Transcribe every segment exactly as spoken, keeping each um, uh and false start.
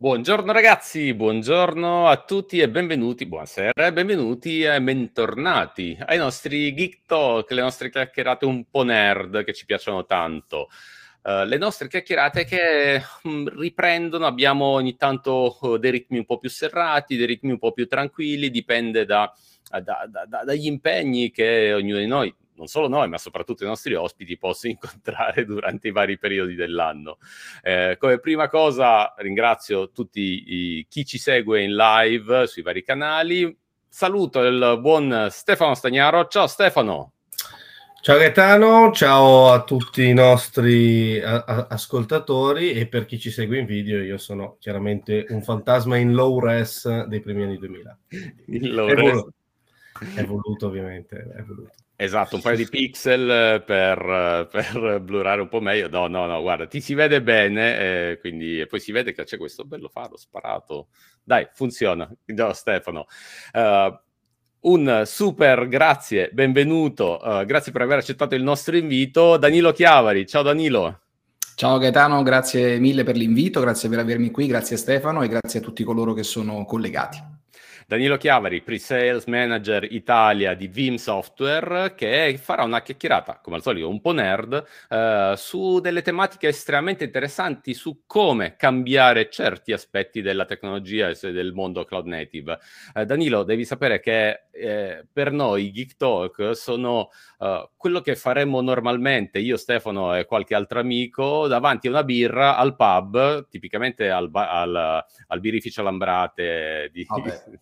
Buongiorno ragazzi, buongiorno a tutti e benvenuti, buonasera e benvenuti e bentornati ai nostri Geek Talk, le nostre chiacchierate un po' nerd che ci piacciono tanto. Uh, le nostre chiacchierate che mh, riprendono, abbiamo ogni tanto uh, dei ritmi un po' più serrati, dei ritmi un po' più tranquilli, dipende da, da, da, da, dagli impegni che ognuno di noi, non solo noi, ma soprattutto i nostri ospiti possono incontrare durante i vari periodi dell'anno. Eh, come prima cosa ringrazio tutti i, chi ci segue in live sui vari canali. Saluto il buon Stefano Stagnaro. Ciao Stefano! Ciao Gaetano, ciao a tutti i nostri a- a- ascoltatori e per chi ci segue in video, io sono chiaramente un fantasma in low res dei primi anni duemila. In low è res. Voluto. È voluto ovviamente, è voluto. Esatto, un paio di pixel per, per blurare un po' meglio. No, no, no, guarda, ti si vede bene, eh, quindi, e poi si vede che c'è questo bello faro sparato. Dai, funziona. No, Stefano. Uh, un super grazie, benvenuto, uh, grazie per aver accettato il nostro invito. Danilo Chiavari, ciao Danilo. Ciao Gaetano, grazie mille per l'invito, grazie per avermi qui, grazie Stefano e grazie a tutti coloro che sono collegati. Danilo Chiavari, pre-sales manager Italia di Veeam Software, che farà una chiacchierata, come al solito, un po' nerd, eh, su delle tematiche estremamente interessanti su come cambiare certi aspetti della tecnologia e del mondo cloud native. Eh, Danilo, devi sapere che eh, per noi i Geek Talk sono eh, quello che faremmo normalmente, io, Stefano e qualche altro amico, davanti a una birra al pub, tipicamente al, ba- al, al birrificio Lambrate di...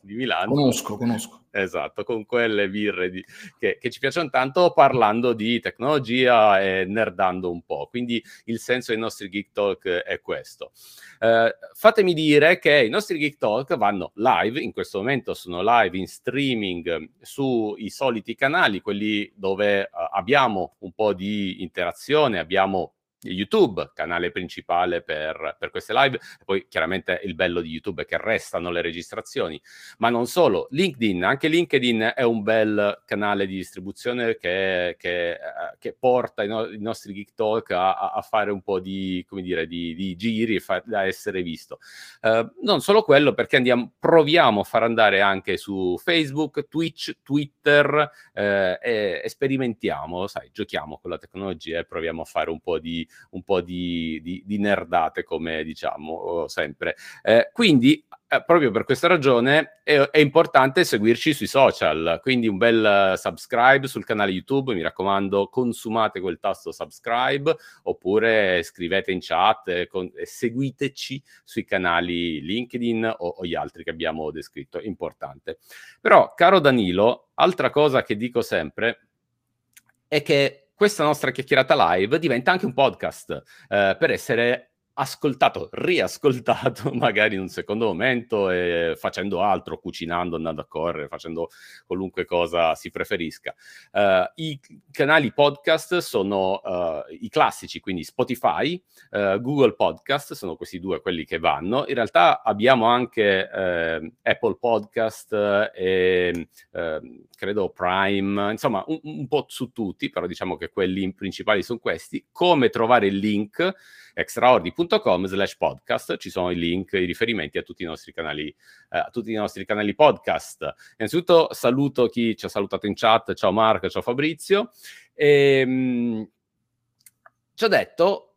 di Milano. Conosco, conosco. Esatto, con quelle birre di, che, che ci piacciono tanto, parlando di tecnologia e nerdando un po'. Quindi il senso dei nostri Geek Talk è questo. Eh, fatemi dire che i nostri Geek Talk vanno live, in questo momento sono live in streaming sui soliti canali, quelli dove eh, abbiamo un po' di interazione, abbiamo YouTube, canale principale per, per queste live, poi chiaramente il bello di YouTube è che restano le registrazioni, ma non solo, LinkedIn, anche LinkedIn è un bel canale di distribuzione che, che, che porta i, no- i nostri Geek Talk a, a fare un po' di, come dire, di, di giri e fa- da essere visto. Uh, non solo quello, perché andiamo, proviamo a far andare anche su Facebook, Twitch, Twitter, eh, e, e sperimentiamo, sai, giochiamo con la tecnologia e proviamo a fare un po' di un po' di, di, di nerdate, come diciamo sempre. Eh, quindi, eh, proprio per questa ragione, è, è importante seguirci sui social, quindi un bel subscribe sul canale YouTube, mi raccomando, consumate quel tasto subscribe, oppure scrivete in chat e, con, e seguiteci sui canali LinkedIn o, o gli altri che abbiamo descritto, importante. Però, caro Danilo, altra cosa che dico sempre è che questa nostra chiacchierata live diventa anche un podcast, eh, per essere ascoltato, riascoltato magari in un secondo momento, eh, facendo altro, cucinando, andando a correre, facendo qualunque cosa si preferisca. Eh, i canali podcast sono eh, i classici, quindi Spotify, eh, Google Podcast, sono questi due quelli che vanno. In realtà abbiamo anche eh, Apple Podcast e eh, credo Prime, insomma un, un po' su tutti, però diciamo che quelli principali sono questi. Come trovare il link? extraordi punto com slash podcast, ci sono i link, i riferimenti a tutti i nostri canali, eh, a tutti i nostri canali podcast. Innanzitutto saluto chi ci ha salutato in chat, ciao Marco, ciao Fabrizio. E, mh, ci ho detto,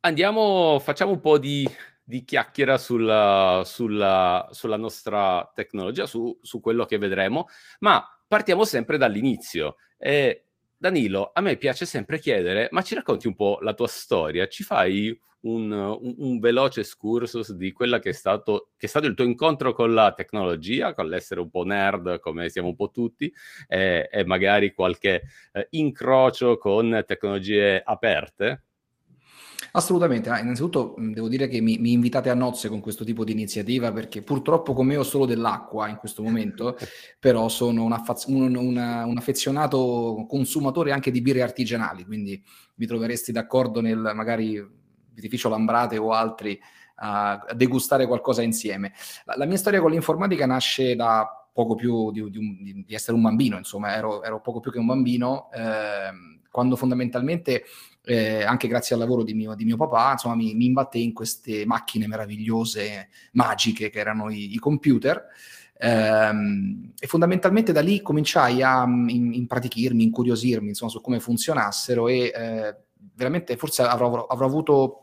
andiamo, facciamo un po' di, di chiacchiera sulla, sulla, sulla nostra tecnologia, su, su quello che vedremo, ma partiamo sempre dall'inizio. E, Danilo, a me piace sempre chiedere, ma ci racconti un po' la tua storia? Ci fai un, un, un veloce excursus di quella che è stato, che è stato il tuo incontro con la tecnologia, con l'essere un po' nerd, come siamo un po' tutti, e, e magari qualche eh, incrocio con tecnologie aperte? Assolutamente, ah, innanzitutto devo dire che mi, mi invitate a nozze con questo tipo di iniziativa, perché purtroppo con me ho solo dell'acqua in questo momento, però sono un, affaz- un, una, un affezionato consumatore anche di birre artigianali, quindi vi troveresti d'accordo nel magari Vitificio Lambrate o altri a degustare qualcosa insieme. La, la mia storia con l'informatica nasce da poco più di, di, un, di essere un bambino, insomma, ero, ero poco più che un bambino, eh, quando fondamentalmente, eh, anche grazie al lavoro di mio, di mio papà, insomma, mi, mi imbatté in queste macchine meravigliose, magiche, che erano i, i computer, ehm, e fondamentalmente da lì cominciai a in, impratichirmi, incuriosirmi, insomma, su come funzionassero, e eh, veramente forse avrò, avrò avuto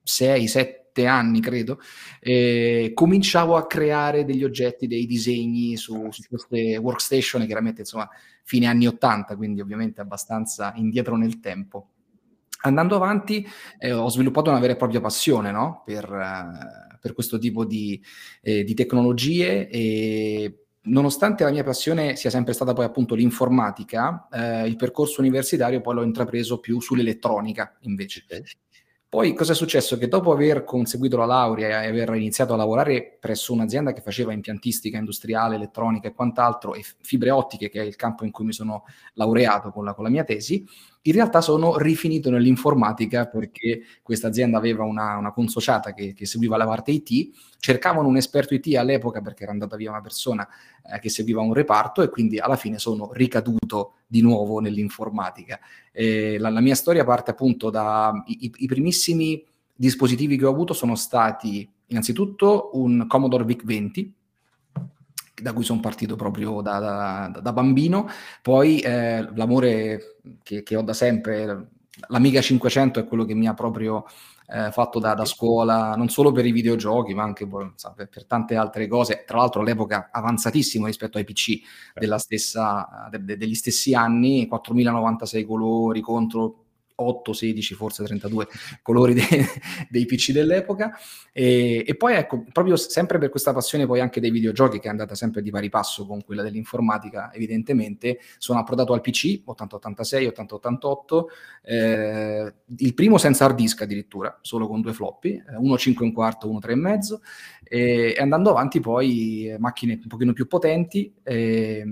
sei sette anni, credo, eh, cominciavo a creare degli oggetti, dei disegni su, su queste workstation, chiaramente, insomma, fine anni ottanta, quindi ovviamente abbastanza indietro nel tempo. Andando avanti, eh, ho sviluppato una vera e propria passione, no? per, uh, per questo tipo di, eh, di tecnologie, e nonostante la mia passione sia sempre stata poi appunto l'informatica, eh, il percorso universitario poi l'ho intrapreso più sull'elettronica invece. Okay. Poi cosa è successo? Che dopo aver conseguito la laurea e aver iniziato a lavorare presso un'azienda che faceva impiantistica industriale, elettronica e quant'altro, e fibre ottiche, che è il campo in cui mi sono laureato con la, con la mia tesi, in realtà sono rifinito nell'informatica, perché questa azienda aveva una, una consociata che, che seguiva la parte I T, cercavano un esperto I T all'epoca, perché era andata via una persona eh, che seguiva un reparto, e quindi alla fine sono ricaduto di nuovo nell'informatica. Eh, la, la mia storia parte appunto da... I, i primissimi dispositivi che ho avuto sono stati innanzitutto un Commodore VIC venti, da cui sono partito proprio da, da, da bambino, poi eh, l'amore che, che ho da sempre, l'Amiga cinquecento è quello che mi ha proprio eh, fatto da, da scuola, non solo per i videogiochi, ma anche so, per, per tante altre cose, tra l'altro all'epoca avanzatissimo rispetto ai P C della stessa, de, de, degli stessi anni, quattromilanovantasei colori contro otto, sedici, forse trentadue colori dei, dei P C dell'epoca, e, e poi ecco, proprio sempre per questa passione poi anche dei videogiochi, che è andata sempre di pari passo con quella dell'informatica evidentemente, sono approdato al P C ottanta ottantasei, ottanta ottantotto, eh, il primo senza hard disk addirittura, solo con due floppy, uno cinque e un quarto, uno tre e mezzo, e andando avanti poi macchine un pochino più potenti, eh,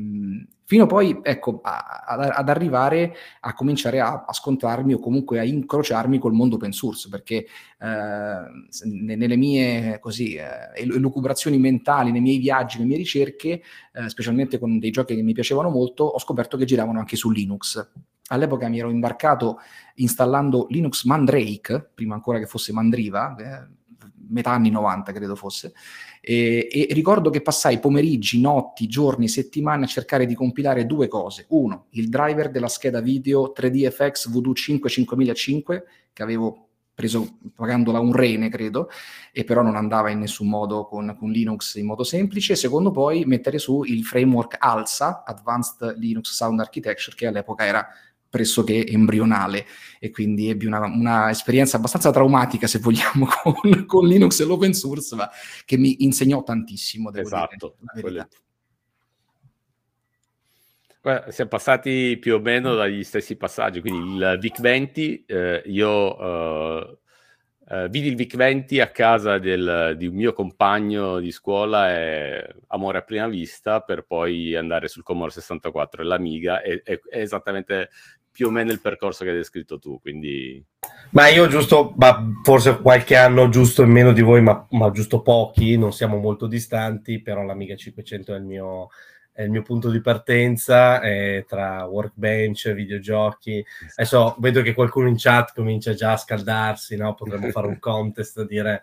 fino poi, ecco, a, a, ad arrivare a cominciare a, a scontrarmi o comunque a incrociarmi col mondo open source, perché eh, nelle mie così eh, elucubrazioni mentali, nei miei viaggi, nelle mie ricerche, eh, specialmente con dei giochi che mi piacevano molto, ho scoperto che giravano anche su Linux. All'epoca mi ero imbarcato installando Linux Mandrake, prima ancora che fosse Mandriva, eh, metà anni novanta credo fosse, e, e ricordo che passai pomeriggi, notti, giorni, settimane a cercare di compilare due cose: uno, il driver della scheda video tre D F X Voodoo cinque cinquemilacinque, che avevo preso pagandola un rene credo, e però non andava in nessun modo con, con Linux in modo semplice; e secondo, poi mettere su il framework ALSA, Advanced Linux Sound Architecture, che all'epoca era pressoché embrionale, e quindi ebbi una, una esperienza abbastanza traumatica, se vogliamo, con, con Linux e l'open source, ma che mi insegnò tantissimo, devo esatto, dire, quelle... Guarda, siamo passati più o meno dagli stessi passaggi, quindi il VIC venti, eh, io eh, eh, vidi il VIC venti a casa del, di un mio compagno di scuola, e amore a prima vista, per poi andare sul Commodore sessantaquattro e l'Amiga, è, è, è esattamente... più o meno il percorso che hai descritto tu, quindi... Ma io giusto, ma forse qualche anno giusto in meno di voi, ma, ma giusto pochi, non siamo molto distanti, però l'Amiga cinquecento è il mio, è il mio punto di partenza, eh, tra workbench, videogiochi. Adesso vedo che qualcuno in chat comincia già a scaldarsi, no? Potremmo fare un contest, dire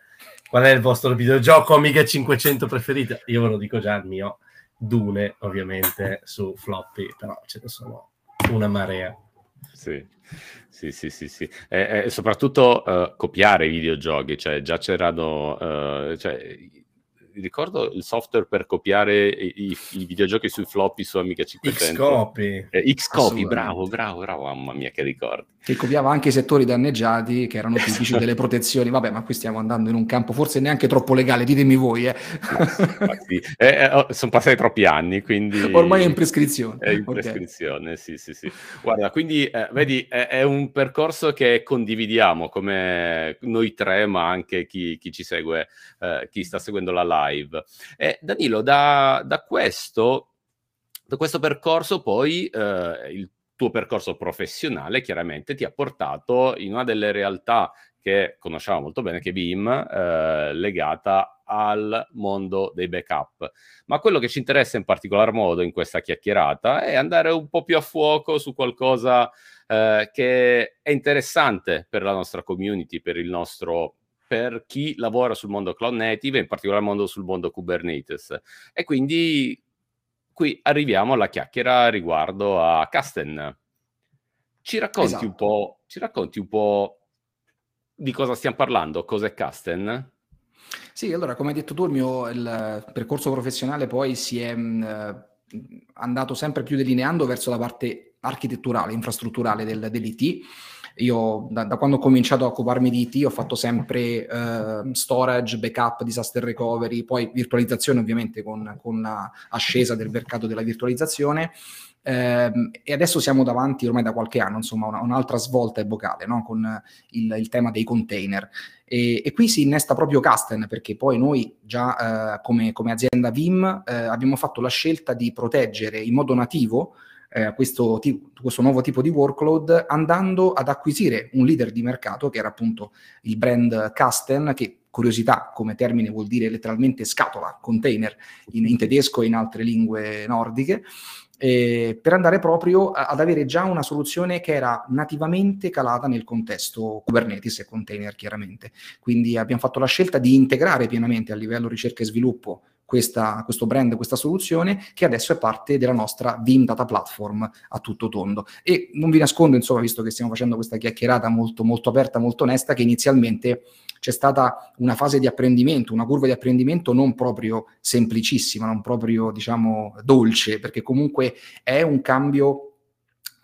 qual è il vostro videogioco Amiga cinquecento preferito. Io ve lo dico già, il mio, Dune, ovviamente, su floppy, però ce ne sono una marea. Sì, sì, sì, sì, sì. E, e soprattutto uh, copiare i videogiochi, cioè già c'erano, uh, cioè, ricordo il software per copiare i, i, i videogiochi sui floppy su Amiga cinquecento. Xcopy. Eh, Xcopy, bravo, bravo, bravo, mamma mia che ricordi. Che copiava anche i settori danneggiati, che erano tipici delle protezioni. Vabbè, ma qui stiamo andando in un campo forse neanche troppo legale, ditemi voi. Eh. Sì, eh, eh, sono passati troppi anni, quindi... Ormai è in prescrizione. È in prescrizione, okay. Sì, sì, sì. Guarda, quindi, eh, vedi, è, è un percorso che condividiamo, come noi tre, ma anche chi, chi ci segue, eh, chi sta seguendo la live. Eh, Danilo, da, da, questo, da questo percorso poi eh, il tuo percorso professionale chiaramente ti ha portato in una delle realtà che conosciamo molto bene, che è Veeam, eh, legata al mondo dei backup. Ma quello che ci interessa in particolar modo in questa chiacchierata è andare un po' più a fuoco su qualcosa eh, che è interessante per la nostra community, per il nostro... per chi lavora sul mondo cloud native e in particolar modo sul mondo Kubernetes. E quindi qui arriviamo alla chiacchiera riguardo a Kasten. Ci racconti, esatto. un po', ci racconti un po' di cosa stiamo parlando? Cos'è Kasten? Sì, allora, come hai detto tu, il mio il percorso professionale poi si è mh, andato sempre più delineando verso la parte architetturale, infrastrutturale del, dell'I T. Io da, da quando ho cominciato a occuparmi di I T ho fatto sempre eh, storage, backup, disaster recovery, poi virtualizzazione ovviamente con, con l'ascesa del mercato della virtualizzazione, eh, e adesso siamo davanti ormai da qualche anno, insomma, una, un'altra svolta epocale, no? Con il, il tema dei container. E, e qui si innesta proprio Kasten, perché poi noi già eh, come, come azienda Veeam eh, abbiamo fatto la scelta di proteggere in modo nativo Eh, questo, tipo, questo nuovo tipo di workload, andando ad acquisire un leader di mercato che era appunto il brand Kasten, che, curiosità, come termine vuol dire letteralmente scatola, container in, in tedesco e in altre lingue nordiche, eh, per andare proprio a, ad avere già una soluzione che era nativamente calata nel contesto Kubernetes e container, chiaramente. Quindi abbiamo fatto la scelta di integrare pienamente a livello ricerca e sviluppo Questa, questo brand, questa soluzione, che adesso è parte della nostra Veeam Data Platform a tutto tondo. E non vi nascondo, insomma, visto che stiamo facendo questa chiacchierata molto, molto aperta, molto onesta, che inizialmente c'è stata una fase di apprendimento, una curva di apprendimento non proprio semplicissima, non proprio, diciamo, dolce, perché comunque è un cambio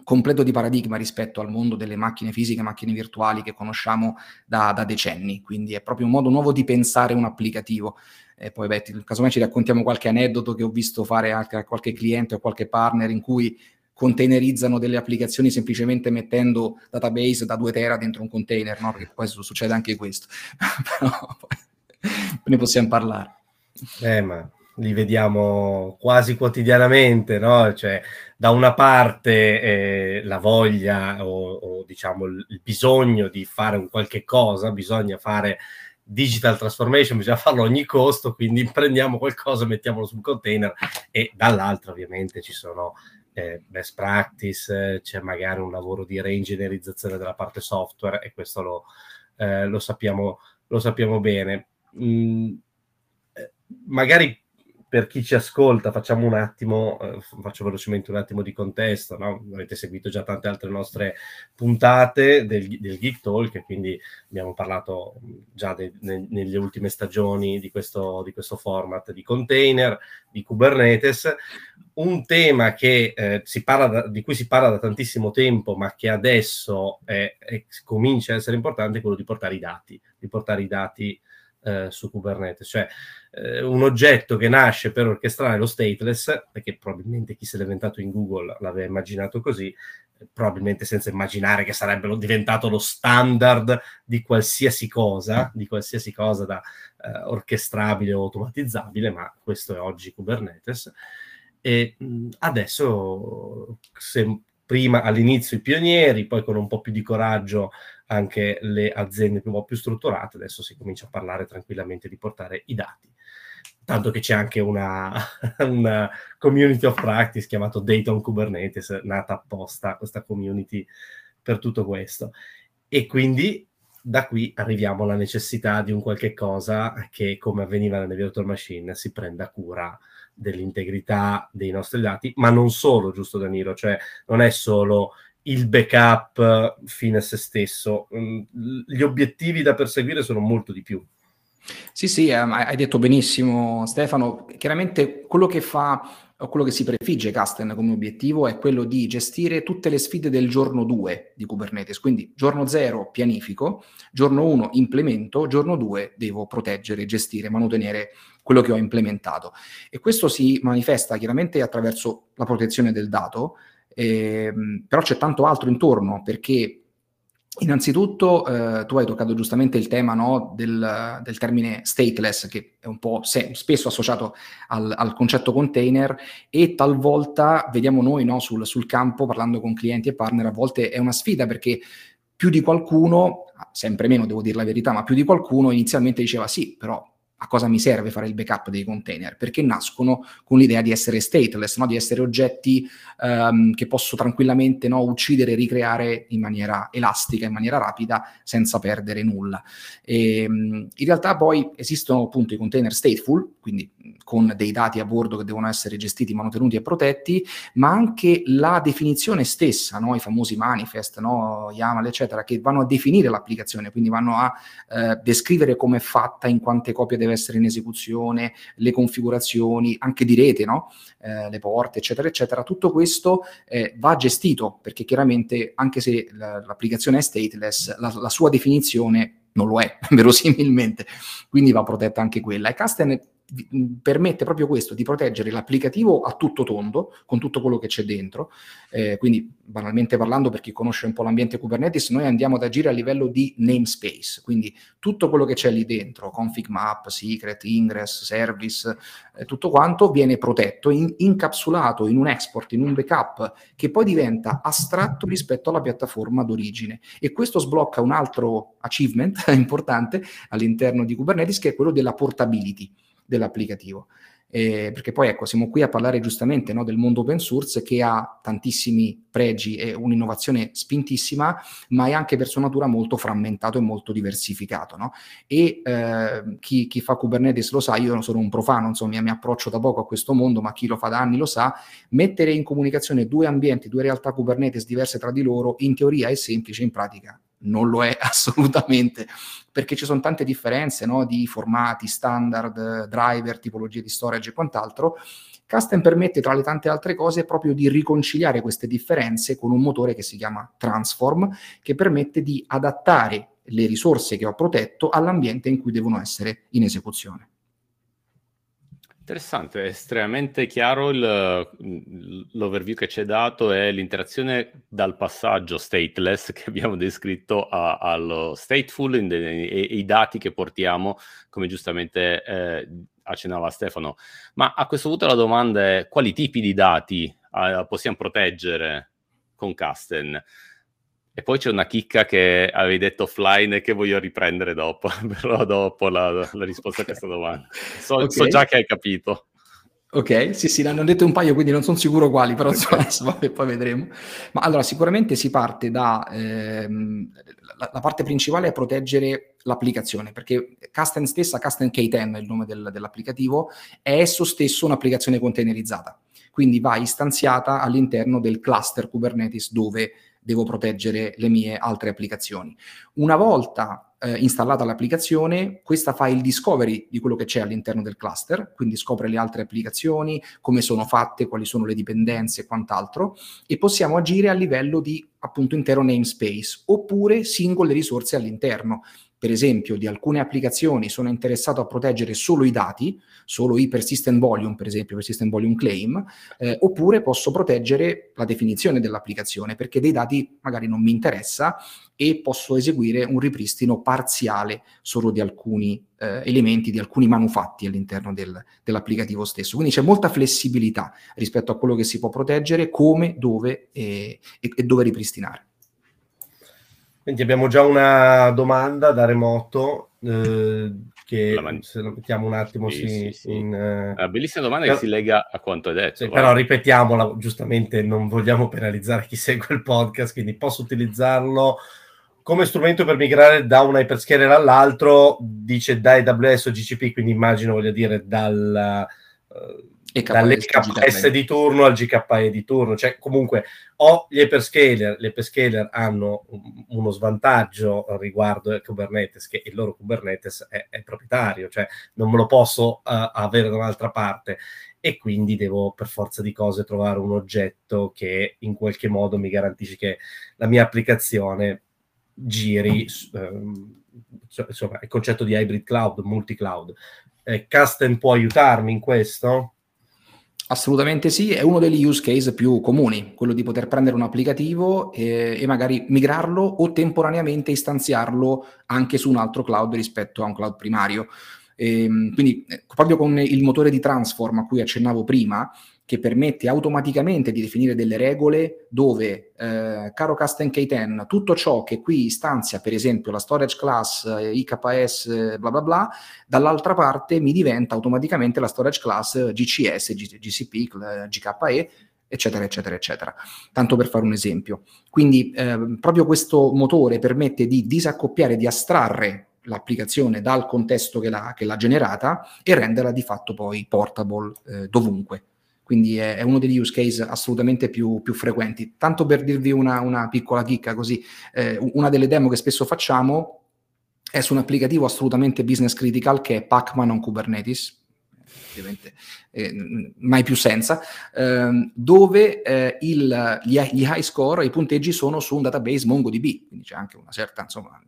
completo di paradigma rispetto al mondo delle macchine fisiche, macchine virtuali che conosciamo da, da decenni. Quindi è proprio un modo nuovo di pensare un applicativo. E poi, beh, casomai ci raccontiamo qualche aneddoto che ho visto fare anche a qualche cliente o qualche partner, in cui containerizzano delle applicazioni semplicemente mettendo database da due tera dentro un container, no? Perché poi succede anche questo. Però poi ne possiamo parlare. Eh, ma... li vediamo quasi quotidianamente, no? Cioè, da una parte eh, la voglia o, o diciamo il bisogno di fare un qualche cosa, bisogna fare digital transformation, bisogna farlo a ogni costo, quindi prendiamo qualcosa, mettiamolo sul container, e dall'altra ovviamente ci sono eh, best practice, eh, c'è magari un lavoro di reingegnerizzazione della parte software, e questo lo, eh, lo, sappiamo, lo sappiamo bene. Mm, magari per chi ci ascolta, facciamo un attimo, eh, faccio velocemente un attimo di contesto, no? Avete seguito già tante altre nostre puntate del, del Geek Talk, quindi abbiamo parlato già de, ne, nelle ultime stagioni di questo, di questo format di container, di Kubernetes. Un tema che, eh, si parla da, di cui si parla da tantissimo tempo, ma che adesso è, è, comincia a essere importante, è quello di portare i dati, di portare i dati Eh, su Kubernetes, cioè eh, un oggetto che nasce per orchestrare lo stateless, perché probabilmente chi se l'è inventato in Google l'aveva immaginato così, probabilmente senza immaginare che sarebbe diventato lo standard di qualsiasi cosa, di qualsiasi cosa da eh, orchestrabile o automatizzabile, ma questo è oggi Kubernetes. E mh, adesso, se prima all'inizio i pionieri, poi con un po' più di coraggio anche le aziende un po' più strutturate, adesso si comincia a parlare tranquillamente di portare i dati. Tanto che c'è anche una, una community of practice chiamata Data on Kubernetes, nata apposta, questa community, per tutto questo. E quindi da qui arriviamo alla necessità di un qualche cosa che, come avveniva nelle virtual machine, si prenda cura dell'integrità dei nostri dati, ma non solo, giusto Danilo? Cioè non è solo il backup fine a se stesso, gli obiettivi da perseguire sono molto di più. Sì, sì, ehm, hai detto benissimo Stefano, chiaramente quello che fa... quello che si prefigge Kasten come obiettivo è quello di gestire tutte le sfide del giorno due di Kubernetes, quindi giorno zero pianifico, giorno uno implemento, giorno due devo proteggere, gestire, mantenere quello che ho implementato. E questo si manifesta chiaramente attraverso la protezione del dato, ehm, però c'è tanto altro intorno, perché Innanzitutto eh, tu hai toccato giustamente il tema, no, del, del termine stateless, che è un po' se, spesso associato al, al concetto container, e talvolta vediamo noi, no, sul, sul campo, parlando con clienti e partner, a volte è una sfida, perché più di qualcuno, sempre meno devo dire la verità, ma più di qualcuno inizialmente diceva sì, però a cosa mi serve fare il backup dei container? Perché nascono con l'idea di essere stateless, no? Di essere oggetti um, che posso tranquillamente, no, uccidere e ricreare in maniera elastica, in maniera rapida, senza perdere nulla. E, in realtà poi esistono appunto i container stateful, quindi con dei dati a bordo che devono essere gestiti, mantenuti e protetti, ma anche la definizione stessa, no? I famosi manifest, no? YAML, eccetera, che vanno a definire l'applicazione, quindi vanno a eh, descrivere come è fatta, in quante copie deve essere in esecuzione, le configurazioni anche di rete, no? Eh, le porte, eccetera, eccetera. Tutto questo eh, va gestito, perché chiaramente anche se l'applicazione è stateless, la, la sua definizione non lo è, verosimilmente, quindi va protetta anche quella. E Kasten permette proprio questo, di proteggere l'applicativo a tutto tondo, con tutto quello che c'è dentro, eh, quindi banalmente parlando, per chi conosce un po' l'ambiente Kubernetes, noi andiamo ad agire a livello di namespace, quindi tutto quello che c'è lì dentro, config map, secret, ingress, service, eh, tutto quanto viene protetto, in, incapsulato in un export, in un backup, che poi diventa astratto rispetto alla piattaforma d'origine. E questo sblocca un altro achievement importante all'interno di Kubernetes, che è quello della portability dell'applicativo, eh, perché poi ecco siamo qui a parlare giustamente, no, del mondo open source, che ha tantissimi pregi e un'innovazione spintissima, ma è anche per sua natura molto frammentato e molto diversificato, no? E eh, chi, chi fa Kubernetes lo sa, io sono un profano, insomma mi approccio da poco a questo mondo, ma chi lo fa da anni lo sa, mettere in comunicazione due ambienti, due realtà Kubernetes diverse tra di loro, in teoria è semplice, in pratica non lo è assolutamente, perché ci sono tante differenze, no, di formati, standard, driver, tipologie di storage e quant'altro. Kasten permette, tra le tante altre cose, proprio di riconciliare queste differenze con un motore che si chiama Transform, che permette di adattare le risorse che ho protetto all'ambiente in cui devono essere in esecuzione. Interessante, è estremamente chiaro il, l'overview che ci è dato, è l'interazione dal passaggio stateless che abbiamo descritto a, allo stateful e, e i dati che portiamo, come giustamente eh, accennava Stefano. Ma a questo punto la domanda è: quali tipi di dati eh, possiamo proteggere con Kasten? E poi c'è una chicca che avevi detto offline che voglio riprendere dopo, però dopo la, la risposta, okay, a questa domanda. So, okay. so già che hai capito. Ok, sì sì, ne hanno detto un paio, quindi non sono sicuro quali, però okay. insomma, vabbè, poi vedremo. Ma allora sicuramente si parte da... Ehm, la, la parte principale è proteggere l'applicazione, perché Kasten stessa, Kasten K dieci è il nome del, dell'applicativo, è esso stesso un'applicazione containerizzata, quindi va istanziata all'interno del cluster Kubernetes dove devo proteggere le mie altre applicazioni. Una volta eh, installata l'applicazione, questa fa il discovery di quello che c'è all'interno del cluster, quindi scopre le altre applicazioni, come sono fatte, quali sono le dipendenze e quant'altro, e possiamo agire a livello di appunto intero namespace, oppure singole risorse all'interno. Per esempio, di alcune applicazioni sono interessato a proteggere solo i dati, solo i persistent volume, per esempio, persistent volume claim, eh, oppure posso proteggere la definizione dell'applicazione, perché dei dati magari non mi interessa e posso eseguire un ripristino parziale solo di alcuni eh, elementi, di alcuni manufatti all'interno del, dell'applicativo stesso. Quindi c'è molta flessibilità rispetto a quello che si può proteggere, come, dove eh, e, e dove ripristinare. Quindi abbiamo già una domanda da remoto, eh, che la man- se lo mettiamo un attimo sì, si, sì, sì. in... Eh... Una bellissima domanda però, che si lega a quanto hai detto. Sì, però ripetiamola, giustamente non vogliamo penalizzare chi segue il podcast, quindi posso utilizzarlo come strumento per migrare da un hyperscaler all'altro, dice da A W S o G C P, quindi immagino, voglio dire, dal... Eh, dall'E K S di turno al G K E di turno, cioè comunque ho gli hyperscaler, gli hyperscaler hanno un, uno svantaggio riguardo a Kubernetes, che il loro Kubernetes è, è proprietario, cioè non me lo posso uh, avere da un'altra parte, e quindi devo per forza di cose trovare un oggetto che in qualche modo mi garantisce che la mia applicazione giri, um, insomma il concetto di hybrid cloud, multi cloud. Eh, Kasten può aiutarmi in questo? Assolutamente sì, è uno degli use case più comuni, quello di poter prendere un applicativo e, e magari migrarlo o temporaneamente istanziarlo anche su un altro cloud rispetto a un cloud primario. E, quindi proprio con il motore di transform a cui accennavo prima, che permette automaticamente di definire delle regole dove, eh, caro Kasten K dieci, tutto ciò che qui istanzia, per esempio, la storage class, I K S, bla bla bla, dall'altra parte mi diventa automaticamente la storage class G C S, G C P, G K E, eccetera, eccetera, eccetera. Tanto per fare un esempio. Quindi eh, proprio questo motore permette di disaccoppiare, di astrarre l'applicazione dal contesto che l'ha, che l'ha generata e renderla di fatto poi portable eh, dovunque. Quindi è, è uno degli use case assolutamente più, più frequenti. Tanto per dirvi una, una piccola chicca così, eh, una delle demo che spesso facciamo è su un applicativo assolutamente business critical che è Pac-Man on Kubernetes, ovviamente eh, mai più senza, eh, dove eh, il, gli, gli high score, i punteggi sono su un database MongoDB, quindi c'è anche una certa, insomma,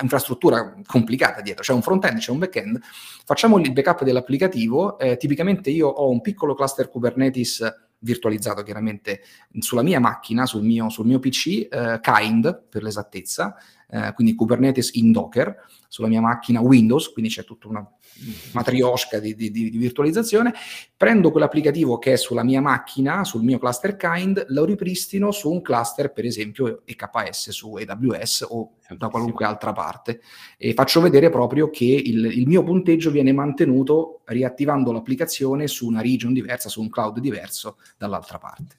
infrastruttura complicata dietro, c'è un front-end, c'è un back-end. Facciamo il backup dell'applicativo, eh, tipicamente io ho un piccolo cluster Kubernetes virtualizzato chiaramente sulla mia macchina, sul mio, sul mio P C, eh, kind per l'esattezza, eh, quindi Kubernetes in Docker, sulla mia macchina Windows, quindi c'è tutta una matrioshka di, di, di virtualizzazione. Prendo quell'applicativo che è sulla mia macchina, sul mio cluster kind, lo ripristino su un cluster, per esempio, E K S su A W S o da qualunque altra parte, e faccio vedere proprio che il, il mio punteggio viene mantenuto riattivando l'applicazione su una region diversa, su un cloud diverso dall'altra parte.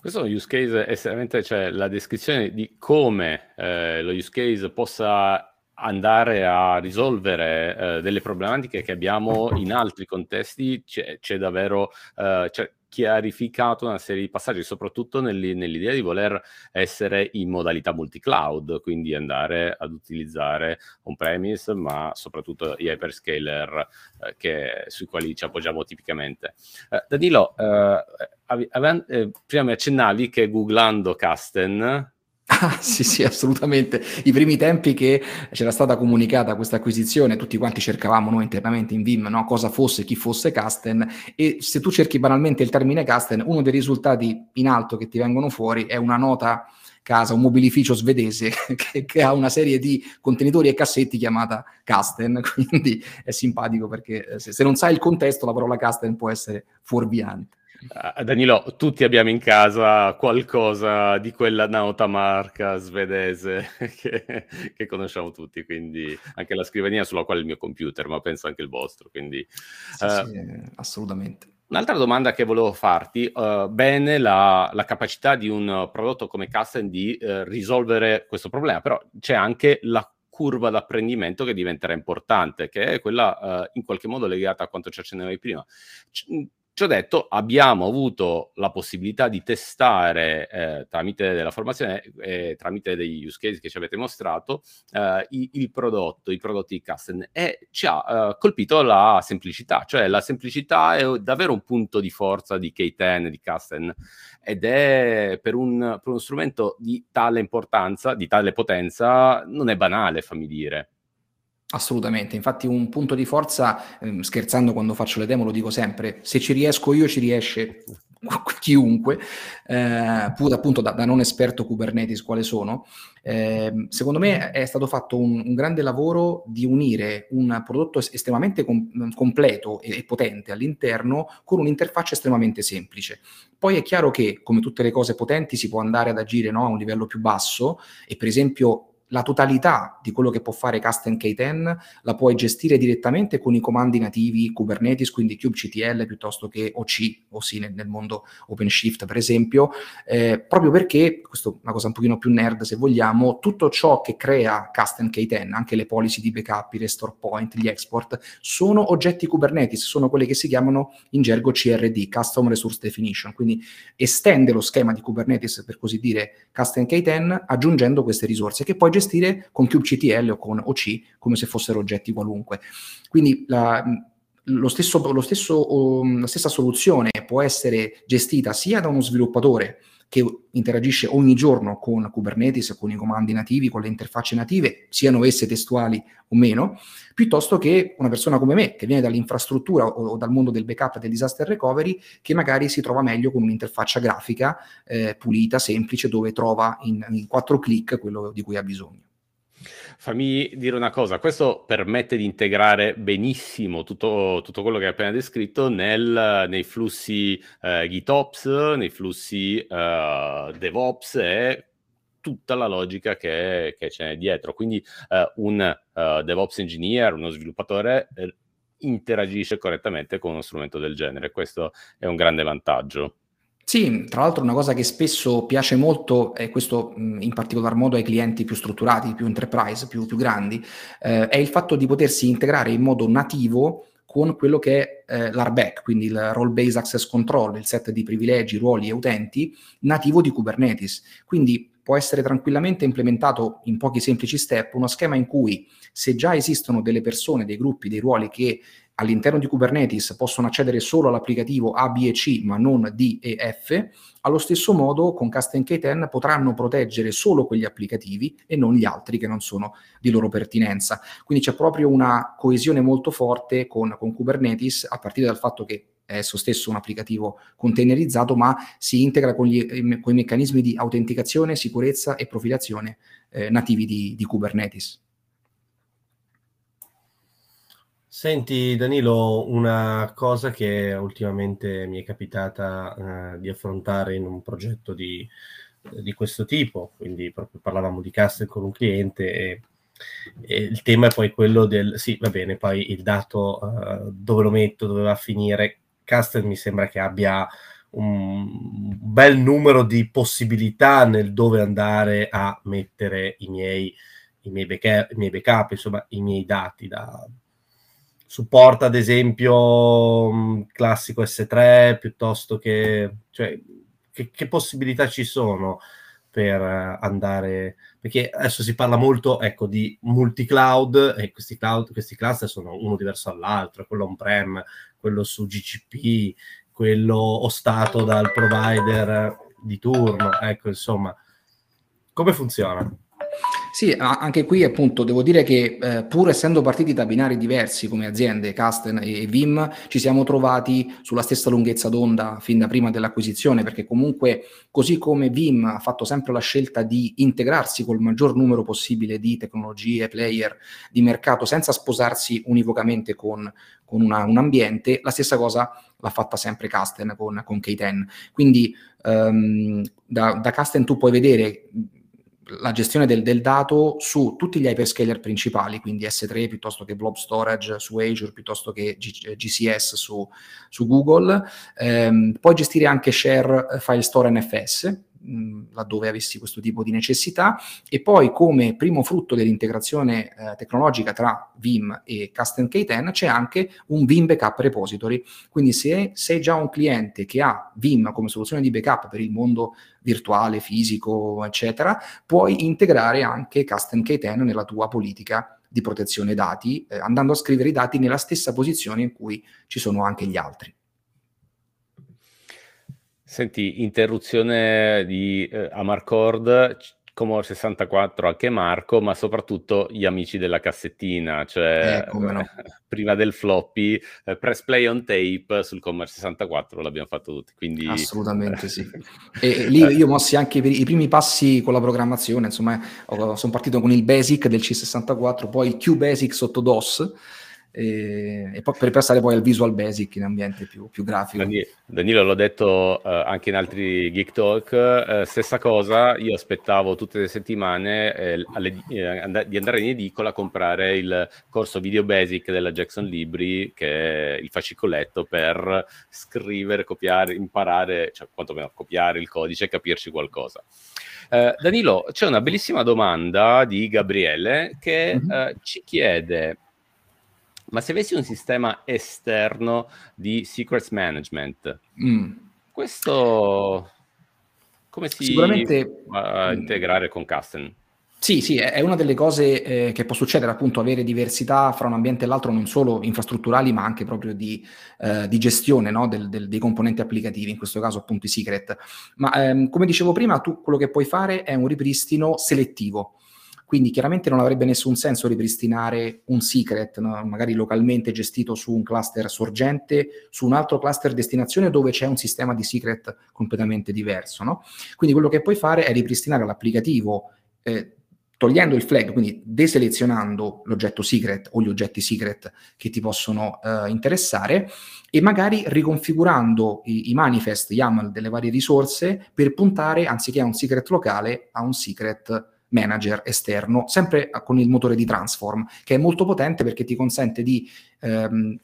Questo è un use case estremamente, cioè la descrizione di come eh, lo use case possa andare a risolvere eh, delle problematiche che abbiamo in altri contesti, c'è, c'è davvero eh, c'è chiarificato una serie di passaggi, soprattutto nell'i- nell'idea di voler essere in modalità multi-cloud, quindi andare ad utilizzare on-premise, ma soprattutto gli hyperscaler eh, che, sui quali ci appoggiamo tipicamente. Eh, Danilo, eh, ave- ave- eh, prima mi accennavi che googlando Kasten... Ah, sì, sì, assolutamente. I primi tempi che c'era stata comunicata questa acquisizione, tutti quanti cercavamo noi internamente in Veeam, no? Cosa fosse, chi fosse Kasten, e se tu cerchi banalmente il termine Kasten, uno dei risultati in alto che ti vengono fuori è una nota casa, un mobilificio svedese che, che ha una serie di contenitori e cassetti chiamata Kasten, quindi è simpatico perché se, se non sai il contesto la parola Kasten può essere fuorviante. Uh, Danilo, tutti abbiamo in casa qualcosa di quella nota marca svedese che, che conosciamo tutti, quindi anche la scrivania sulla quale è il mio computer, ma penso anche il vostro, quindi sì, uh, sì, assolutamente. Un'altra domanda che volevo farti, uh, bene la, la capacità di un prodotto come Kasten di uh, risolvere questo problema, però c'è anche la curva d'apprendimento che diventerà importante, che è quella uh, in qualche modo legata a quanto ci accennavi prima. C- Ci ho detto, abbiamo avuto la possibilità di testare eh, tramite della formazione e eh, tramite degli use case che ci avete mostrato eh, il, il prodotto, i prodotti di Kasten, e ci ha eh, colpito la semplicità, cioè la semplicità è davvero un punto di forza di K dieci, di Kasten, ed è per, un, per uno strumento di tale importanza, di tale potenza, non è banale, fammi dire. Assolutamente, infatti un punto di forza, ehm, scherzando quando faccio le demo lo dico sempre, se ci riesco io ci riesce chiunque, eh, pur appunto da, da non esperto Kubernetes quale sono. Eh, secondo me è stato fatto un, un grande lavoro di unire un prodotto estremamente com- completo e, e potente all'interno con un'interfaccia estremamente semplice. Poi è chiaro che, come tutte le cose potenti, si può andare ad agire, no, a un livello più basso, e per esempio la totalità di quello che può fare Kasten K dieci la puoi gestire direttamente con i comandi nativi Kubernetes, quindi kubectl piuttosto che O C, O C nel, nel mondo OpenShift per esempio, eh, proprio perché, questa è una cosa un pochino più nerd se vogliamo, tutto ciò che crea Kasten K dieci, anche le policy di backup, i restore point, gli export, sono oggetti Kubernetes, sono quelle che si chiamano in gergo C R D, Custom Resource Definition, quindi estende lo schema di Kubernetes, per così dire, Kasten K dieci, aggiungendo queste risorse che poi gestire con kubectl o con O C come se fossero oggetti qualunque. Quindi la, lo stesso, lo stesso, la stessa soluzione può essere gestita sia da uno sviluppatore che interagisce ogni giorno con Kubernetes, con i comandi nativi, con le interfacce native, siano esse testuali o meno, piuttosto che una persona come me, che viene dall'infrastruttura o, o dal mondo del backup e del disaster recovery, che magari si trova meglio con un'interfaccia grafica eh, pulita, semplice, dove trova in, in quattro clic quello di cui ha bisogno. Fammi dire una cosa, questo permette di integrare benissimo tutto, tutto quello che hai appena descritto nel, nei flussi eh, GitOps, nei flussi eh, DevOps e tutta la logica che, che c'è dietro. Quindi eh, un eh, DevOps engineer, uno sviluppatore eh, interagisce correttamente con uno strumento del genere. Questo è un grande vantaggio. Sì, tra l'altro una cosa che spesso piace molto, e questo in particolar modo ai clienti più strutturati, più enterprise, più, più grandi, eh, è il fatto di potersi integrare in modo nativo con quello che è eh, l'R B A C, quindi il Role Based Access Control, il set di privilegi, ruoli e utenti nativo di Kubernetes. Quindi può essere tranquillamente implementato in pochi semplici step uno schema in cui, se già esistono delle persone, dei gruppi, dei ruoli che all'interno di Kubernetes possono accedere solo all'applicativo A, B e C, ma non D e F, allo stesso modo con Kasten K dieci potranno proteggere solo quegli applicativi e non gli altri che non sono di loro pertinenza. Quindi c'è proprio una coesione molto forte con, con Kubernetes, a partire dal fatto che è esso stesso un applicativo containerizzato, ma si integra con, gli, con i meccanismi di autenticazione, sicurezza e profilazione eh, nativi di, di Kubernetes. Senti Danilo, una cosa che ultimamente mi è capitata eh, di affrontare in un progetto di, di questo tipo, quindi proprio parlavamo di Kasten con un cliente e, e il tema è poi quello del, sì va bene, poi il dato uh, dove lo metto, dove va a finire. Kasten mi sembra che abbia un bel numero di possibilità nel dove andare a mettere i miei, i miei, backup, i miei backup, insomma i miei dati da... Supporta ad esempio mh, classico S tre piuttosto che, cioè, che, che possibilità ci sono per andare, perché adesso si parla molto, ecco, di multi-cloud e questi cloud, questi cluster sono uno diverso dall'altro, quello on-prem, quello su G C P, quello ostato dal provider di turno, ecco, insomma, come funziona? Sì, anche qui appunto devo dire che eh, pur essendo partiti da binari diversi come aziende, Kasten e Veeam, ci siamo trovati sulla stessa lunghezza d'onda fin da prima dell'acquisizione, perché comunque così come Veeam ha fatto sempre la scelta di integrarsi col maggior numero possibile di tecnologie, player di mercato senza sposarsi univocamente con, con una, un ambiente, la stessa cosa l'ha fatta sempre Kasten con, con K dieci. Quindi um, da, da Kasten tu puoi vedere la gestione del, del dato su tutti gli hyperscaler principali, quindi S tre piuttosto che Blob Storage su Azure, piuttosto che G, GCS su, su Google. Ehm, puoi gestire anche Share, File Store, N F S, mh, laddove avessi questo tipo di necessità. E poi, come primo frutto dell'integrazione eh, tecnologica tra Veeam e Kasten K dieci, c'è anche un Veeam Backup Repository. Quindi se sei già un cliente che ha Veeam come soluzione di backup per il mondo virtuale, fisico, eccetera, puoi integrare anche Kasten K dieci nella tua politica di protezione dati, eh, andando a scrivere i dati nella stessa posizione in cui ci sono anche gli altri. Senti, interruzione di eh, Amarcord, Commodore sessantaquattro, anche Marco, ma soprattutto gli amici della cassettina, cioè eh, come no. Prima del floppy, eh, press play on tape sul Commodore sessantaquattro l'abbiamo fatto tutti, quindi... Assolutamente sì. E, e lì io mossi anche i primi passi con la programmazione, insomma, ho, sono partito con il BASIC del C sessantaquattro, poi il QBasic sotto DOS, E, e poi per passare poi al Visual Basic in ambiente più, più grafico. Danilo, Danilo l'ho detto eh, anche in altri Geek Talk, eh, stessa cosa, io aspettavo tutte le settimane eh, alle, eh, and- di andare in edicola a comprare il corso Video Basic della Jackson Libri, che è il fascicoletto per scrivere, copiare, imparare, cioè quantomeno copiare il codice e capirci qualcosa. eh, Danilo, c'è una bellissima domanda di Gabriele che mm-hmm. eh, ci chiede: ma se avessi un sistema esterno di secrets management, mm. questo come si può integrare con Kasten? Sì, sì, è una delle cose eh, che può succedere, appunto, avere diversità fra un ambiente e l'altro, non solo infrastrutturali, ma anche proprio di, eh, di gestione, no? del, del, dei componenti applicativi, in questo caso appunto i secret. Ma ehm, come dicevo prima, tu quello che puoi fare è un ripristino selettivo. Quindi chiaramente non avrebbe nessun senso ripristinare un secret, no? magari localmente gestito su un cluster sorgente, su un altro cluster destinazione dove c'è un sistema di secret completamente diverso, no? Quindi quello che puoi fare è ripristinare l'applicativo eh, togliendo il flag, quindi deselezionando l'oggetto secret o gli oggetti secret che ti possono eh, interessare, e magari riconfigurando i, i manifest YAML delle varie risorse per puntare, anziché a un secret locale, a un secret manager esterno, sempre con il motore di Transform, che è molto potente perché ti consente di ehm,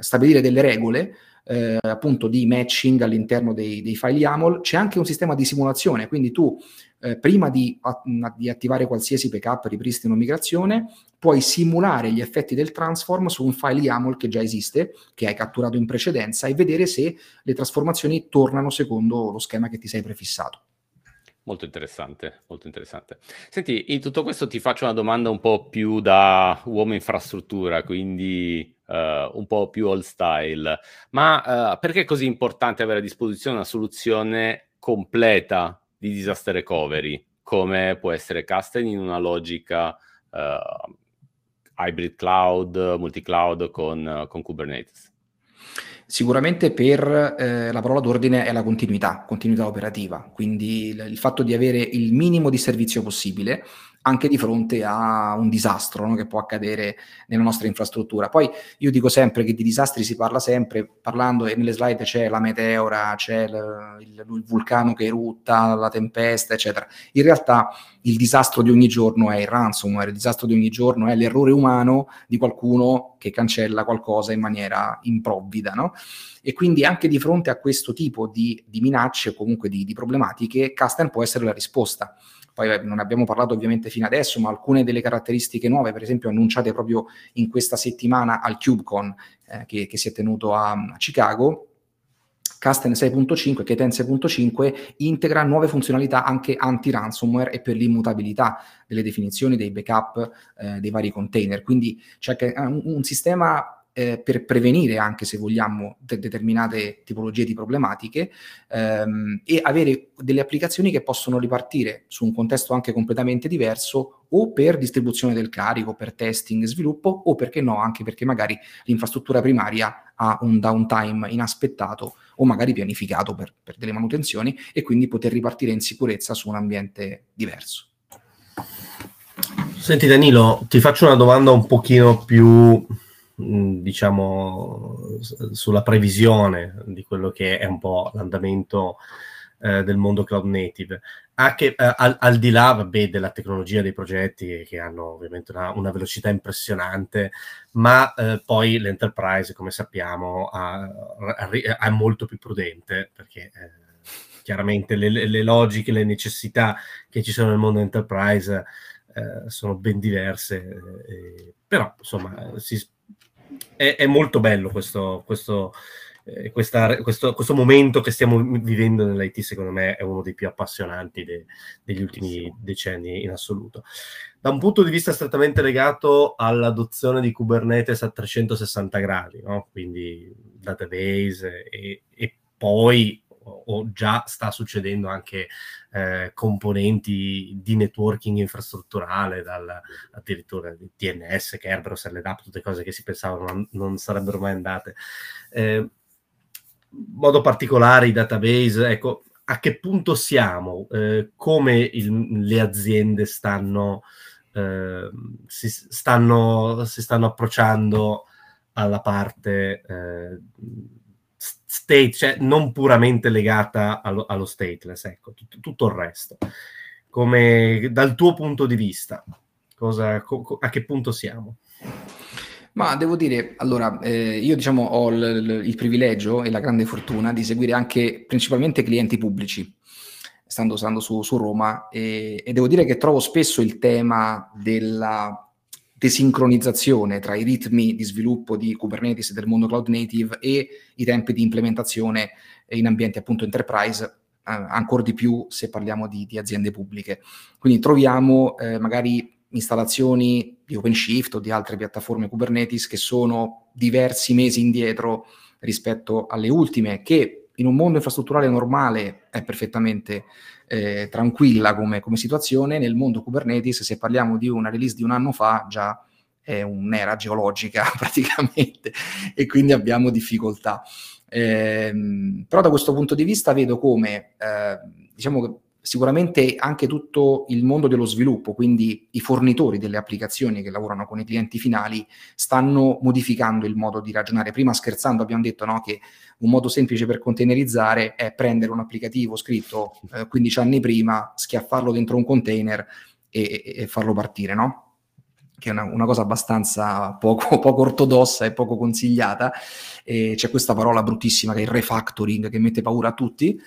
stabilire delle regole eh, appunto di matching all'interno dei, dei file YAML. C'è anche un sistema di simulazione, quindi tu eh, prima di, a, di attivare qualsiasi backup, ripristino, migrazione, puoi simulare gli effetti del Transform su un file YAML che già esiste, che hai catturato in precedenza, e vedere se le trasformazioni tornano secondo lo schema che ti sei prefissato. Molto interessante, molto interessante. Senti, in tutto questo ti faccio una domanda un po' più da uomo infrastruttura, quindi uh, un po' più old style. Ma uh, perché è così importante avere a disposizione una soluzione completa di disaster recovery, come può essere Kasten in una logica uh, hybrid cloud, multicloud con, con Kubernetes? Sicuramente per eh, la parola d'ordine è la continuità, continuità operativa, quindi il, il fatto di avere il minimo di servizio possibile anche di fronte a un disastro, no, che può accadere nella nostra infrastruttura. Poi io dico sempre che di disastri si parla sempre, parlando, e nelle slide c'è la meteora, c'è il, il, il vulcano che erutta, la tempesta, eccetera. In realtà il disastro di ogni giorno è il ransomware, il disastro di ogni giorno è l'errore umano di qualcuno che cancella qualcosa in maniera improvvida, no? E quindi anche di fronte a questo tipo di, di minacce, o comunque di, di problematiche, Kasten può essere la risposta. Poi non abbiamo parlato ovviamente fino adesso, ma alcune delle caratteristiche nuove, per esempio annunciate proprio in questa settimana al KubeCon eh, che, che si è tenuto a, a Chicago, Kasten sei punto cinque, K ten sei punto cinque integra nuove funzionalità anche anti-ransomware e per l'immutabilità delle definizioni dei backup eh, dei vari container. Quindi c'è un, un sistema... Eh, per prevenire anche, se vogliamo, de- determinate tipologie di problematiche ehm, e avere delle applicazioni che possono ripartire su un contesto anche completamente diverso, o per distribuzione del carico, per testing e sviluppo, o perché no, anche perché magari l'infrastruttura primaria ha un downtime inaspettato o magari pianificato per, per delle manutenzioni, e quindi poter ripartire in sicurezza su un ambiente diverso. Senti Danilo, ti faccio una domanda un pochino più... diciamo sulla previsione di quello che è un po' l'andamento eh, del mondo cloud native, anche eh, al, al di là, vabbè, della tecnologia, dei progetti che hanno ovviamente una, una velocità impressionante, ma eh, poi l'enterprise, come sappiamo, è molto più prudente, perché eh, chiaramente le, le logiche, le necessità che ci sono nel mondo enterprise eh, sono ben diverse, eh, però insomma si È, è molto bello questo, questo, eh, questa, questo, questo momento che stiamo vivendo nell'I T. Secondo me è uno dei più appassionanti de, degli ultimi decenni in assoluto. Da un punto di vista strettamente legato all'adozione di Kubernetes a trecentosessanta gradi, no? Quindi database e, e poi, o già sta succedendo, anche eh, componenti di networking infrastrutturale, dal, addirittura D N S, Kerberos, L D A P, tutte cose che si pensavano non, non sarebbero mai andate. Eh, in modo particolare i database, ecco, a che punto siamo? Eh, come il, le aziende stanno, eh, si, stanno, si stanno approcciando alla parte... Eh, state, cioè non puramente legata allo, allo stateless, ecco, tutto, tutto il resto. Come, dal tuo punto di vista, cosa, co, a che punto siamo? Ma devo dire, allora, eh, io diciamo ho l, l, il privilegio e la grande fortuna di seguire anche principalmente clienti pubblici, stando, stando su, su Roma, e, e devo dire che trovo spesso il tema della... desincronizzazione tra i ritmi di sviluppo di Kubernetes e del mondo cloud native e i tempi di implementazione in ambienti appunto enterprise ancora di più se parliamo di, di aziende pubbliche. Quindi troviamo eh, magari installazioni di OpenShift o di altre piattaforme Kubernetes che sono diversi mesi indietro rispetto alle ultime, che in un mondo infrastrutturale normale è perfettamente eh, tranquilla come, come situazione. Nel mondo Kubernetes, se parliamo di una release di un anno fa, già è un'era geologica praticamente, e quindi abbiamo difficoltà. Eh, però da questo punto di vista vedo come, eh, diciamo che sicuramente anche tutto il mondo dello sviluppo, quindi i fornitori delle applicazioni che lavorano con i clienti finali, stanno modificando il modo di ragionare. Prima, scherzando, abbiamo detto, no, che un modo semplice per containerizzare è prendere un applicativo scritto eh, quindici anni prima, schiaffarlo dentro un container e, e, e farlo partire, no? Che è una, una cosa abbastanza poco, poco ortodossa e poco consigliata. Eh, c'è questa parola bruttissima che è il refactoring, che mette paura a tutti,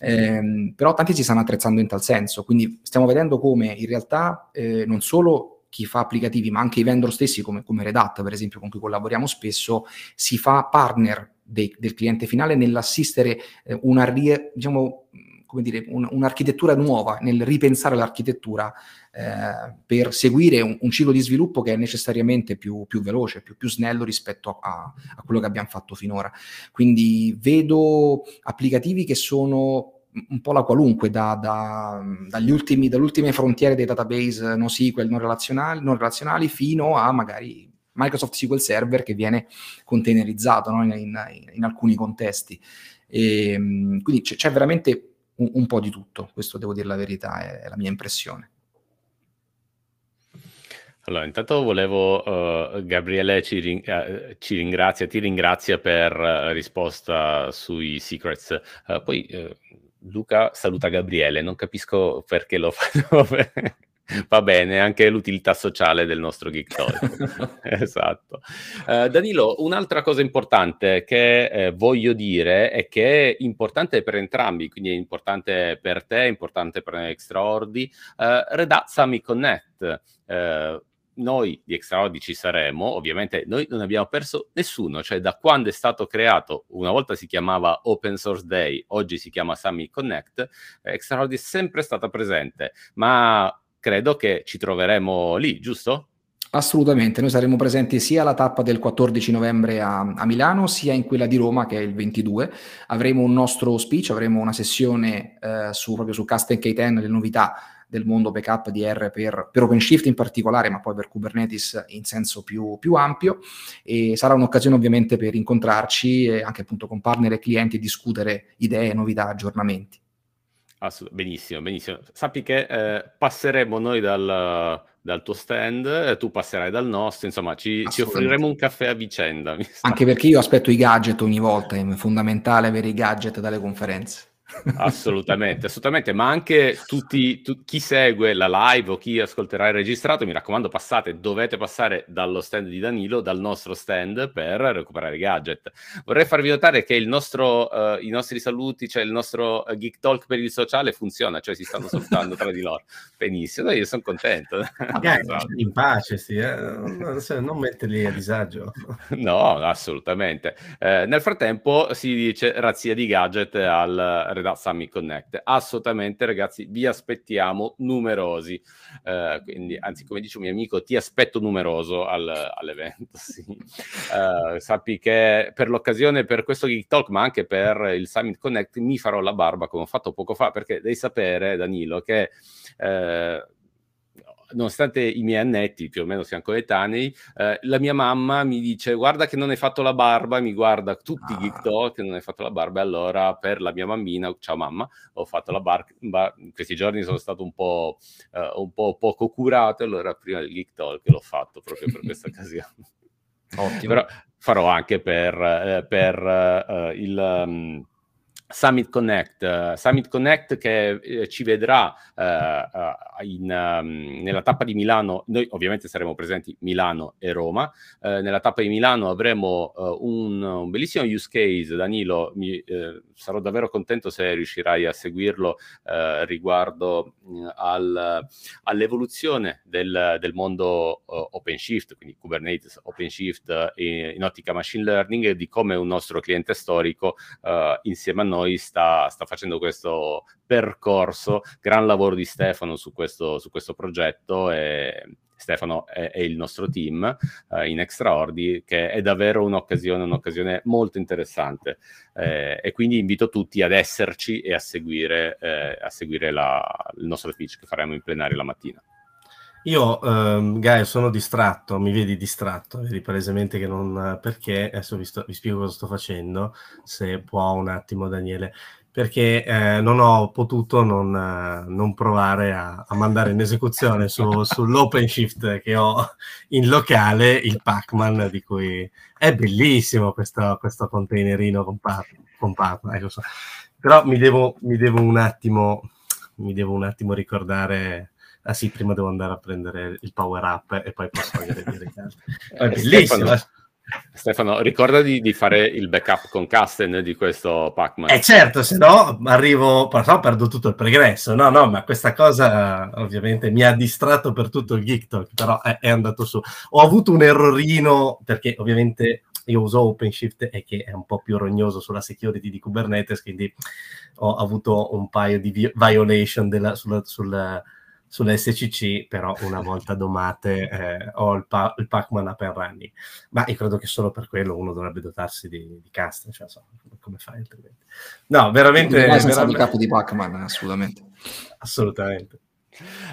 eh, però tanti si stanno attrezzando in tal senso. Quindi stiamo vedendo come in realtà eh, non solo chi fa applicativi, ma anche i vendor stessi, come, come Red Hat per esempio, con cui collaboriamo spesso, si fa partner dei, del cliente finale nell'assistere eh, una, diciamo, come dire, un, un'architettura nuova, nel ripensare l'architettura eh, per seguire un, un ciclo di sviluppo che è necessariamente più, più veloce, più, più snello rispetto a, a quello che abbiamo fatto finora. Quindi vedo applicativi che sono un po' la qualunque, da, da, dagli ultimi, dall'ultime frontiere dei database NoSQL non relazionali, non relazionali fino a magari Microsoft S Q L Server, che viene containerizzato, no, in, in, in alcuni contesti. E, quindi c'è, c'è veramente Un, un po' di tutto, questo devo dire la verità, è, è la mia impressione. Allora, intanto volevo, uh, Gabriele ci, rin- uh, ci ringrazia, ti ringrazia per la uh, risposta sui secrets. Uh, poi uh, Luca saluta Gabriele, non capisco perché lo fa. Va bene, anche l'utilità sociale del nostro Geek Talk. Esatto. Eh, Danilo, un'altra cosa importante che eh, voglio dire è che è importante per entrambi, quindi è importante per te, è importante per Extraordi, eh, Red Hat Summit Connect. Eh, noi di Extraordi ci saremo, ovviamente noi non abbiamo perso nessuno, cioè da quando è stato creato, una volta si chiamava Open Source Day, oggi si chiama Summit Connect, eh, Extraordi è sempre stata presente, ma credo che ci troveremo lì, giusto? Assolutamente, noi saremo presenti sia alla tappa del quattordici novembre a, a Milano, sia in quella di Roma, che è il ventidue. Avremo un nostro speech, avremo una sessione eh, su, proprio su Kasten K dieci, le novità del mondo backup di R per, per OpenShift in particolare, ma poi per Kubernetes in senso più, più ampio, e sarà un'occasione ovviamente per incontrarci e anche appunto con partner e clienti e discutere idee, novità, aggiornamenti. Benissimo, benissimo. Sappi che eh, passeremo noi dal, dal tuo stand, tu passerai dal nostro, insomma ci, ci offriremo un caffè a vicenda. Anche perché io aspetto i gadget ogni volta, è fondamentale avere i gadget dalle conferenze. Assolutamente, assolutamente, ma anche tutti tu, chi segue la live o chi ascolterà il registrato, mi raccomando, passate, dovete passare dallo stand di Danilo, dal nostro stand, per recuperare i gadget. Vorrei farvi notare che il nostro, uh, i nostri saluti, cioè il nostro Geek Talk per il sociale funziona, cioè si stanno salutando tra di loro. Benissimo, io sono contento. Magari in pace, sì, eh? non, non metterli a disagio. No, assolutamente. Eh, nel frattempo si dice razzia di gadget al Red Hat Summit Connect. Assolutamente, ragazzi, vi aspettiamo numerosi, uh, quindi, anzi, come dice un mio amico, ti aspetto numeroso al, all'evento, sì. Uh, sappi che per l'occasione, per questo Geek Talk, ma anche per il Summit Connect, mi farò la barba come ho fatto poco fa, perché devi sapere, Danilo, che uh, nonostante i miei annetti, più o meno siamo coetanei, eh, la mia mamma mi dice guarda che non hai fatto la barba, mi guarda tutti ah. i Geek Talk che non hai fatto la barba, e allora per la mia mammina, ciao mamma, ho fatto la barba, questi giorni sono stato un po', eh, un po' poco curato, allora prima del Geek Talk l'ho fatto proprio per questa occasione. Ottimo. Però farò anche per, eh, per eh, il... Um, Summit Connect, uh, Summit Connect che eh, ci vedrà uh, uh, in, um, nella tappa di Milano. Noi ovviamente saremo presenti Milano e Roma. Uh, nella tappa di Milano avremo uh, un, un bellissimo use case. Danilo, mi, eh, sarò davvero contento se riuscirai a seguirlo eh, riguardo mh, al, all'evoluzione del, del mondo uh, OpenShift, quindi Kubernetes, OpenShift eh, in ottica machine learning, e di come un nostro cliente storico eh, insieme a noi noi sta, sta facendo questo percorso. Gran lavoro di Stefano su questo, su questo progetto, e Stefano è, è il nostro team eh, in Extraordi, che è davvero un'occasione, un'occasione molto interessante, eh, e quindi invito tutti ad esserci e a seguire, eh, a seguire la, il nostro pitch che faremo in plenario la mattina. Io, ehm, Gaio, sono distratto, mi vedi distratto, vedi palesemente che non... Perché? Adesso vi, sto, vi spiego cosa sto facendo, se può un attimo Daniele, perché eh, non ho potuto non, non provare a, a mandare in esecuzione su, sull'OpenShift che ho in locale il Pac-Man, di cui è bellissimo questo, questo containerino con, pa- con Pac-Man, ecco so. Però mi devo, mi devo un attimo, mi devo un attimo ricordare... Ah sì, prima devo andare a prendere il power up e poi posso andare a dire è bellissimo. Stefano, Stefano, ricorda di, di fare il backup con Kasten di questo Pac-Man. Eh certo, se no arrivo, no, perdo tutto il pregresso. No, no, ma questa cosa ovviamente mi ha distratto per tutto il Geek Talk, però è, è andato su. Ho avuto un errorino, perché ovviamente... Io uso OpenShift e che è un po' più rognoso sulla security di Kubernetes, quindi ho avuto un paio di violation della, sulla, sulla, sull'S C C, però una volta domate eh, ho il, pa- il Pac-Man up and running. Ma io credo che solo per quello uno dovrebbe dotarsi di, di custom, cioè so, come fai altrimenti. No, veramente... Non è senza veramente... il capo di Pac-Man, assolutamente. Assolutamente.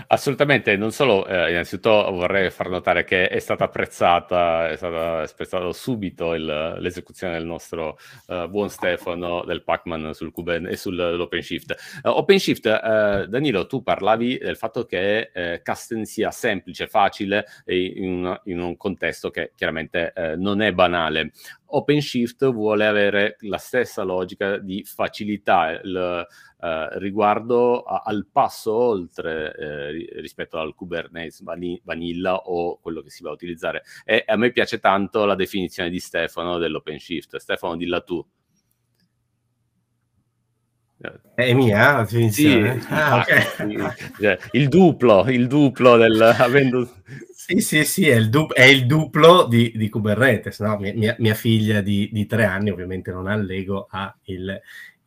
Assolutamente, non solo, eh, innanzitutto vorrei far notare che è stata apprezzata, è stata apprezzata subito il, l'esecuzione del nostro eh, buon Stefano del Pac-Man sul Kuben e sull'OpenShift. Uh, OpenShift, eh, Danilo, tu parlavi del fatto che eh, Kasten sia semplice, facile in un, in un contesto che chiaramente eh, non è banale. OpenShift vuole avere la stessa logica di facilità il, eh, riguardo a, al passo oltre eh, rispetto al Kubernetes vanilla o quello che si va a utilizzare. E a me piace tanto la definizione di Stefano dell'OpenShift. Stefano, dilla tu. È mia la definizione? Sì, ah, okay. il duplo, il duplo del... Avendo... Sì, sì, sì, è il, du- è il duplo di, di Kubernetes, no? Mia, mia figlia di, di tre anni ovviamente non ha il Lego, ha il,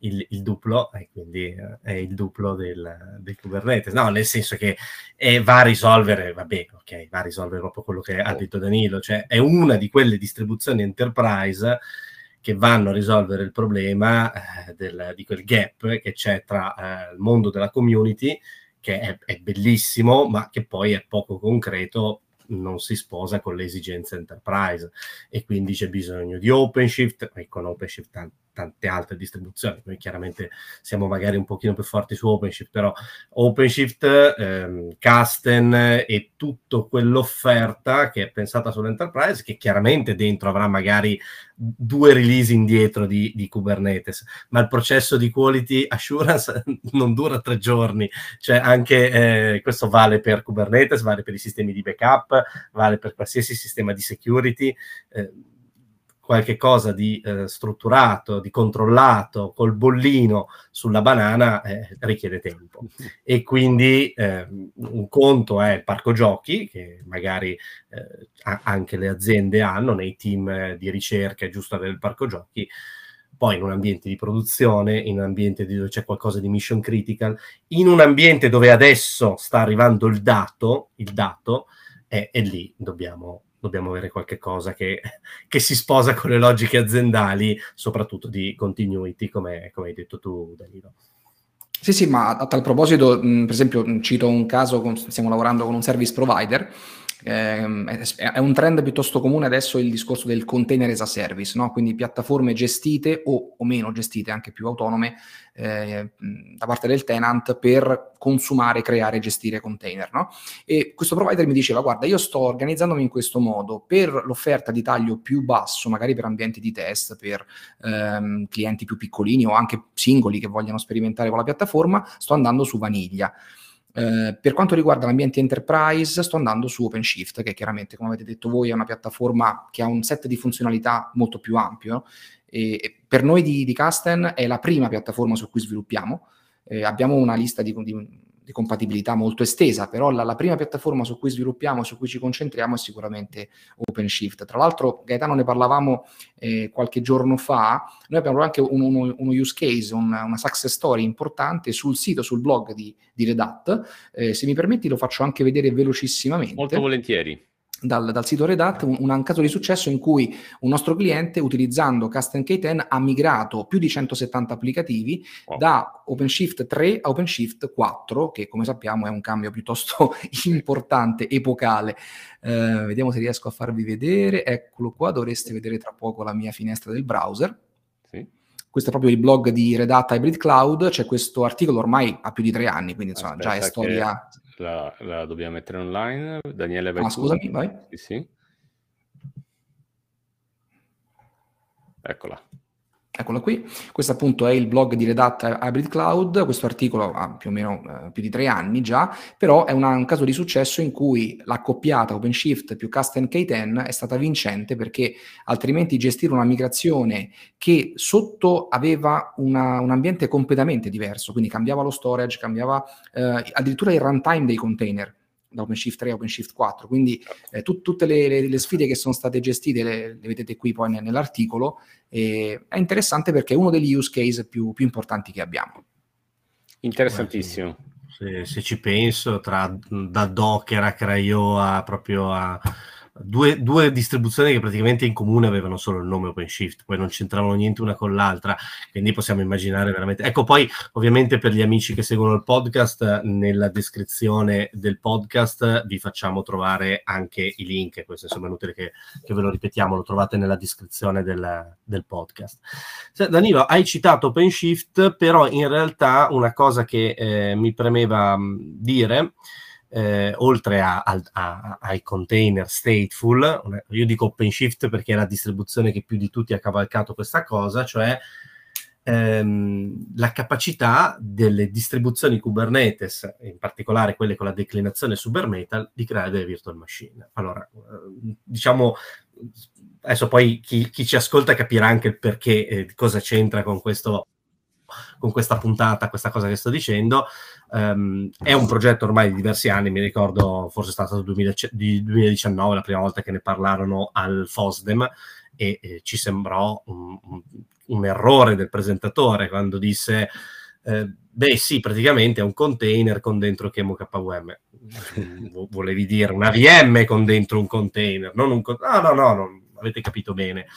il, il duplo, e quindi è il duplo del, del Kubernetes, no? Nel senso che è, va a risolvere, vabbè, ok, va a risolvere proprio quello che ha detto Danilo, cioè è una di quelle distribuzioni enterprise che vanno a risolvere il problema eh, del, di quel gap che c'è tra eh, il mondo della community, che è, è bellissimo, ma che poi è poco concreto, non si sposa con le esigenze enterprise, e quindi c'è bisogno di OpenShift, e con OpenShift t- tante altre distribuzioni. Noi chiaramente siamo magari un pochino più forti su OpenShift, però OpenShift, ehm, Kasten e tutto quell'offerta che è pensata sull'enterprise, che chiaramente dentro avrà magari due release indietro di, di Kubernetes, ma il processo di quality assurance non dura tre giorni, cioè anche eh, questo vale per Kubernetes, vale per i sistemi di backup, vale per qualsiasi sistema di security. Eh, qualche cosa di eh, strutturato, di controllato, col bollino sulla banana eh, richiede tempo. E quindi eh, un conto è il parco giochi, che magari eh, anche le aziende hanno, nei team di ricerca è giusto avere il parco giochi. Poi in un ambiente di produzione, in un ambiente dove c'è qualcosa di mission critical, in un ambiente dove adesso sta arrivando il dato, il dato, e eh, lì dobbiamo... dobbiamo avere qualche cosa che, che si sposa con le logiche aziendali, soprattutto di continuity, come, come hai detto tu, Danilo. Sì, sì, ma a tal proposito, mh, per esempio, cito un caso, con, stiamo lavorando con un service provider, ehm, è, è un trend piuttosto comune adesso il discorso del container as a service, no? Quindi piattaforme gestite o, o meno gestite, anche più autonome, eh, da parte del tenant per consumare, creare, gestire container, no? E questo provider mi diceva, guarda, io sto organizzandomi in questo modo per l'offerta di taglio più basso, magari per ambienti di test, per ehm, clienti più piccolini o anche singoli che vogliono sperimentare con la piattaforma, Forma, sto andando su Vaniglia. Eh, per quanto riguarda l'ambiente enterprise, sto andando su OpenShift, che chiaramente, come avete detto voi, è una piattaforma che ha un set di funzionalità molto più ampio. E, e per noi di, di Kasten è la prima piattaforma su cui sviluppiamo. Eh, abbiamo una lista di, di di compatibilità molto estesa, però la, la prima piattaforma su cui sviluppiamo, su cui ci concentriamo è sicuramente OpenShift. Tra l'altro, Gaetano, ne parlavamo eh, qualche giorno fa, noi abbiamo anche un, uno, uno use case, un, una success story importante sul sito, sul blog di, di Red Hat. Eh, se mi permetti lo faccio anche vedere velocissimamente. Molto volentieri. Dal, dal sito Red Hat, un, un caso di successo in cui un nostro cliente, utilizzando Kasten K dieci, ha migrato più di centosettanta applicativi, wow, da OpenShift tre a OpenShift quattro, che come sappiamo è un cambio piuttosto importante, epocale. Eh, vediamo se riesco a farvi vedere. Eccolo qua, dovreste vedere tra poco la mia finestra del browser. Sì. Questo è proprio il blog di Red Hat Hybrid Cloud, c'è questo articolo ormai ha più di tre anni, quindi insomma, aspetta, già è storia... La, la dobbiamo mettere online. Daniele, vai. Ah, scusami, vai. Sì, sì. Eccola. Eccola qui. Questo appunto è il blog di Red Hat Hybrid Cloud. Questo articolo ha più o meno eh, più di tre anni già, però è una, un caso di successo in cui l'accoppiata OpenShift più Kasten K dieci è stata vincente, perché altrimenti gestire una migrazione che sotto aveva una, un ambiente completamente diverso, quindi cambiava lo storage, cambiava eh, addirittura il runtime dei container, da OpenShift tre a OpenShift quattro, quindi eh, tu, tutte le, le, le sfide che sono state gestite le, le vedete qui poi nell'articolo, e è interessante perché è uno degli use case più, più importanti che abbiamo. Interessantissimo. Se, se ci penso, tra da Docker a Cryoa, proprio a due, due distribuzioni che praticamente in comune avevano solo il nome OpenShift, poi non c'entravano niente una con l'altra, quindi possiamo immaginare veramente. Ecco, poi ovviamente per gli amici che seguono il podcast, nella descrizione del podcast vi facciamo trovare anche i link, questo insomma è inutile che, che ve lo ripetiamo, lo trovate nella descrizione del, del podcast. Danilo, hai citato OpenShift, però in realtà una cosa che eh, mi premeva dire, Eh, oltre a, a, a, ai container stateful, io dico OpenShift perché è la distribuzione che più di tutti ha cavalcato questa cosa, cioè ehm, la capacità delle distribuzioni Kubernetes, in particolare quelle con la declinazione su bare metal, di creare delle virtual machine. Allora, eh, diciamo, adesso poi chi, chi ci ascolta capirà anche il perché, eh, cosa c'entra con questo, con questa puntata, questa cosa che sto dicendo. Um, è un progetto ormai di diversi anni, mi ricordo forse è stato duemiladiciannove la prima volta che ne parlarono al FOSDEM, e eh, ci sembrò un, un, un errore del presentatore quando disse eh, beh sì, praticamente è un container con dentro che è K V M. Volevi dire una V M con dentro un container, non un con- no, no, no, no, avete capito bene.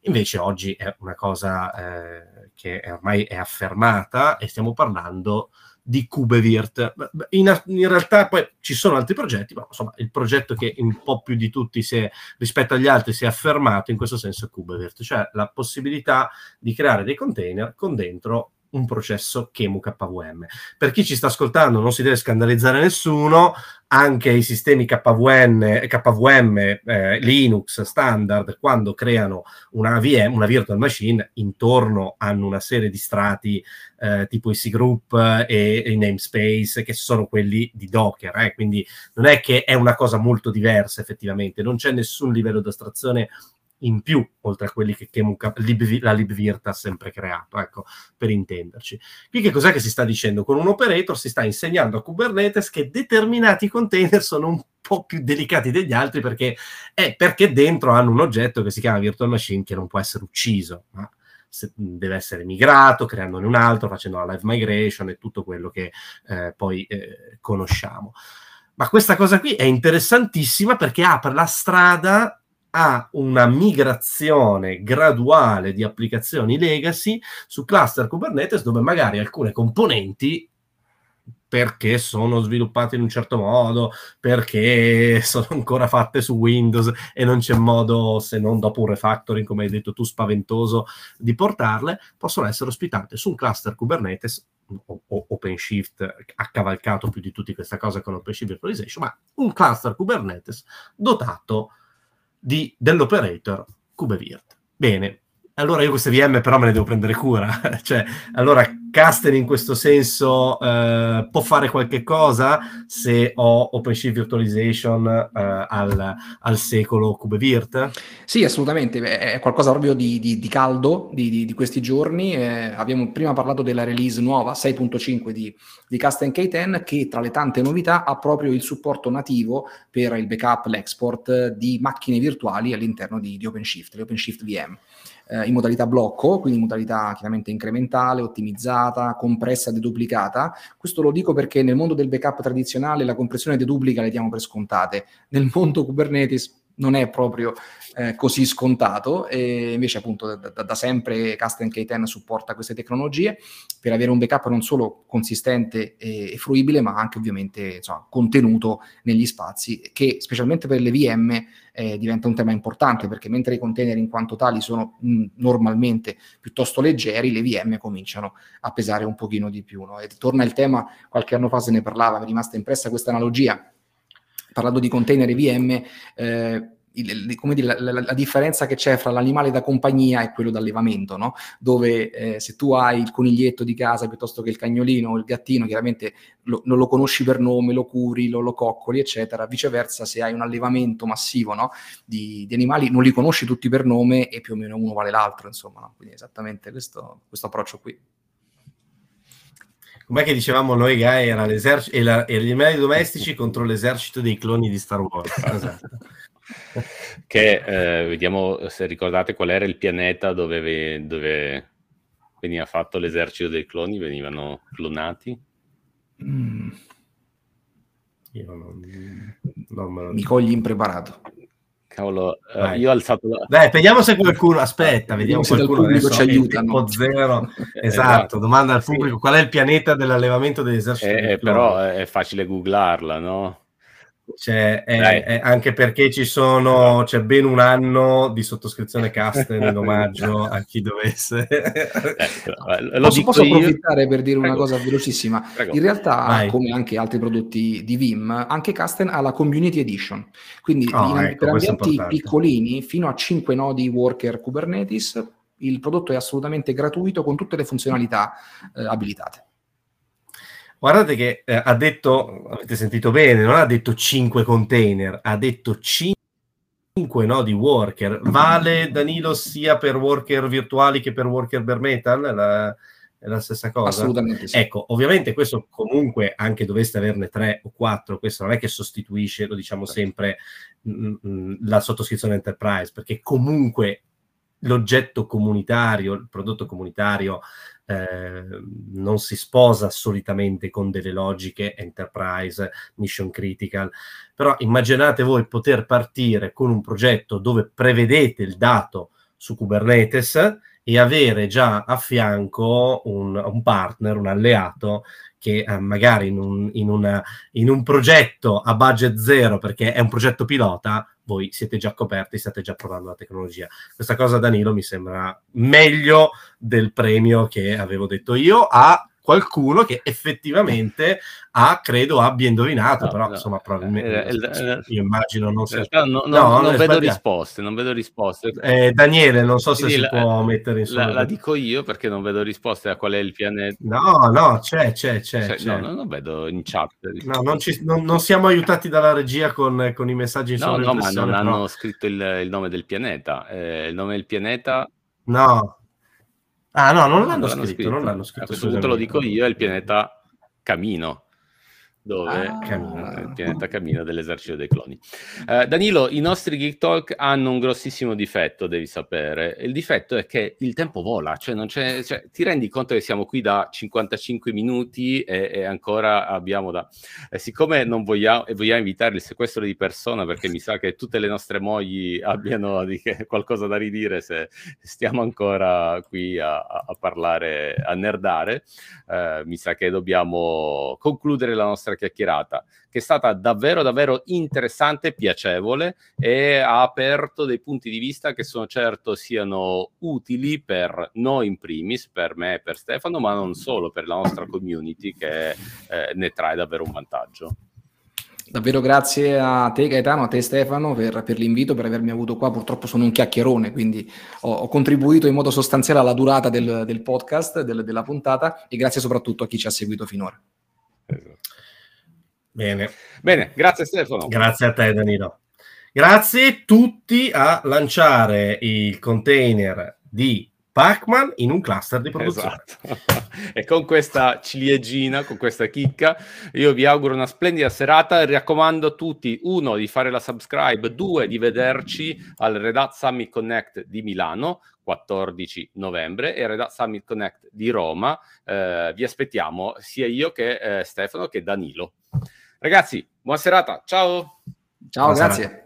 Invece oggi è una cosa eh, che è ormai è affermata, e stiamo parlando di KubeVirt. In, in realtà poi ci sono altri progetti, ma insomma il progetto che un po' più di tutti si è, rispetto agli altri si è affermato in questo senso è KubeVirt, cioè la possibilità di creare dei container con dentro un processo Chemu K V M. Per chi ci sta ascoltando non si deve scandalizzare nessuno, anche i sistemi K V N, K V M eh, Linux standard, quando creano una V M, una virtual machine, intorno hanno una serie di strati eh, tipo i cgroup e i namespace, che sono quelli di Docker, eh? Quindi non è che è una cosa molto diversa effettivamente, non c'è nessun livello di astrazione in più, oltre a quelli che, che lib, la LibVirt ha sempre creato, ecco, per intenderci. Qui che cos'è che si sta dicendo? Con un operator si sta insegnando a Kubernetes che determinati container sono un po' più delicati degli altri, perché, eh, perché dentro hanno un oggetto che si chiama virtual machine, che non può essere ucciso, ma se, deve essere migrato, creandone un altro, facendo la live migration e tutto quello che eh, poi eh, conosciamo. Ma questa cosa qui è interessantissima perché apre la strada ha una migrazione graduale di applicazioni legacy su cluster Kubernetes, dove magari alcune componenti, perché sono sviluppate in un certo modo, perché sono ancora fatte su Windows e non c'è modo, se non dopo un refactoring, come hai detto tu, spaventoso, di portarle, possono essere ospitate su un cluster Kubernetes. OpenShift ha cavalcato più di tutti questa cosa con OpenShift Virtualization, ma un cluster Kubernetes dotato Di, dell'operator KubeVirt. Bene, allora io queste V M però me ne devo prendere cura. Cioè, allora Kasten in questo senso eh, può fare qualche cosa se ho OpenShift Virtualization eh, al, al secolo KubeVirt? Sì, assolutamente, è qualcosa proprio di, di, di caldo di, di, di questi giorni. Eh, abbiamo prima parlato della release nuova sei punto cinque di, di Kasten K dieci, che tra le tante novità ha proprio il supporto nativo per il backup, l'export di macchine virtuali all'interno di, di OpenShift, le OpenShift V M. In modalità blocco, quindi in modalità chiaramente incrementale, ottimizzata, compressa, deduplicata. Questo lo dico perché nel mondo del backup tradizionale la compressione deduplica le diamo per scontate. Nel mondo Kubernetes non è proprio eh, così scontato, e invece appunto da, da, da sempre Kasten K dieci supporta queste tecnologie per avere un backup non solo consistente e, e fruibile, ma anche ovviamente insomma, contenuto negli spazi, che specialmente per le V M eh, diventa un tema importante, perché mentre i container in quanto tali sono mh, normalmente piuttosto leggeri, le V M cominciano a pesare un pochino di più, no? E torna il tema, qualche anno fa se ne parlava, mi è rimasta impressa questa analogia, parlando di container e V M, eh, il, come dire, la, la, la differenza che c'è fra l'animale da compagnia e quello d'allevamento, no? Dove eh, se tu hai il coniglietto di casa piuttosto che il cagnolino o il gattino, chiaramente lo, non lo conosci per nome, lo curi, lo, lo coccoli, eccetera. Viceversa, se hai un allevamento massivo, no? di, di animali, non li conosci tutti per nome e più o meno uno vale l'altro, insomma, no? Quindi esattamente questo, questo approccio qui. Com'è che dicevamo noi, Gai, era l'esercito e, e gli animali domestici contro l'esercito dei cloni di Star Wars. Esatto. Che eh, vediamo se ricordate qual era il pianeta dove, dove veniva fatto l'esercito dei cloni, venivano clonati. Mm. Io non, non me lo... Mi cogli impreparato. Cavolo, eh, io ho alzato la... Dai, vediamo se qualcuno, aspetta, vediamo, vediamo se qualcuno adesso ci aiuta, no? Zero. Esatto, esatto, domanda al pubblico, sì. Qual è il pianeta dell'allevamento dell'esercito? Eh, però è facile googlarla, no? Cioè, è, è anche perché ci sono, c'è ben un anno di sottoscrizione Kasten in omaggio a chi dovesse. Ecco, lo posso, posso approfittare io? Per dire Prego. Una cosa velocissima. Prego. In realtà, Vai. Come anche altri prodotti di Veeam, anche Kasten ha la Community Edition. Quindi oh, in, ecco, per ambienti piccolini, fino a cinque nodi worker Kubernetes, il prodotto è assolutamente gratuito con tutte le funzionalità eh, abilitate. Guardate che eh, ha detto, avete sentito bene, non ha detto cinque container, ha detto cinque nodi worker. Vale, Danilo, sia per worker virtuali che per worker bare metal? La, è la stessa cosa? Assolutamente sì. Ecco, ovviamente questo comunque, anche doveste averne tre o quattro, questo non è che sostituisce, lo diciamo sempre, mh, mh, la sottoscrizione enterprise, perché comunque l'oggetto comunitario, il prodotto comunitario, Eh, non si sposa solitamente con delle logiche enterprise, mission critical. Però immaginate voi poter partire con un progetto dove prevedete il dato su Kubernetes e avere già a fianco un, un partner, un alleato che eh, magari in un, in, una, in un progetto a budget zero, perché è un progetto pilota, voi siete già coperti, state già provando la tecnologia. Questa cosa, Danilo, mi sembra meglio del premio che avevo detto io a qualcuno che effettivamente ha, credo, abbia indovinato, no, però no, insomma probabilmente, eh, io immagino non sia... No, no, no, non, non vedo risposte, non vedo risposte. Eh, Daniele, non so se Quindi si la, può mettere in la, la dico io perché non vedo risposte a qual è il pianeta. No, no, c'è, c'è, c'è. c'è, c'è. No, no, non vedo in chat. No, non, ci, non, non siamo aiutati dalla regia con, con i messaggi in no, no, ma non però. hanno scritto il, il nome del pianeta. Eh, il nome del pianeta... No. Ah no, non l'hanno, l'hanno scritto, scritto, non l'hanno scritto. A questo punto lo dico io, è il pianeta Camino, dove ah, Camino. È il pianeta Camino dell'esercito dei cloni. Eh, Danilo, i nostri Geek Talk hanno un grossissimo difetto, devi sapere. Il difetto è che il tempo vola, cioè, non c'è, cioè ti rendi conto che siamo qui da cinquantacinque minuti e, e ancora abbiamo da... Eh, siccome non vogliamo, e vogliamo invitare il sequestro di persona, perché mi sa che tutte le nostre mogli abbiano di che, qualcosa da ridire se stiamo ancora qui a, a parlare, a nerdare, eh, mi sa che dobbiamo concludere la nostra chiacchierata, che è stata davvero davvero interessante, piacevole, e ha aperto dei punti di vista che sono certo siano utili per noi in primis, per me e per Stefano, ma non solo, per la nostra community che eh, ne trae davvero un vantaggio. Davvero grazie a te Gaetano, a te Stefano per, per l'invito, per avermi avuto qua. Purtroppo sono un chiacchierone, quindi ho, ho contribuito in modo sostanziale alla durata del, del podcast, del, della puntata, e grazie soprattutto a chi ci ha seguito finora. Bene, Bene grazie Stefano. Grazie a te Danilo. Grazie tutti a lanciare il container di Pac-Man in un cluster di produzione. Esatto. E con questa ciliegina, con questa chicca, io vi auguro una splendida serata. Raccomando a tutti, uno, di fare la subscribe, due, di vederci al Red Hat Summit Connect di Milano, quattordici novembre, e Red Hat Summit Connect di Roma. Eh, vi aspettiamo sia io che eh, Stefano che Danilo. Ragazzi, buona serata, ciao! Ciao, buona grazie. Serata.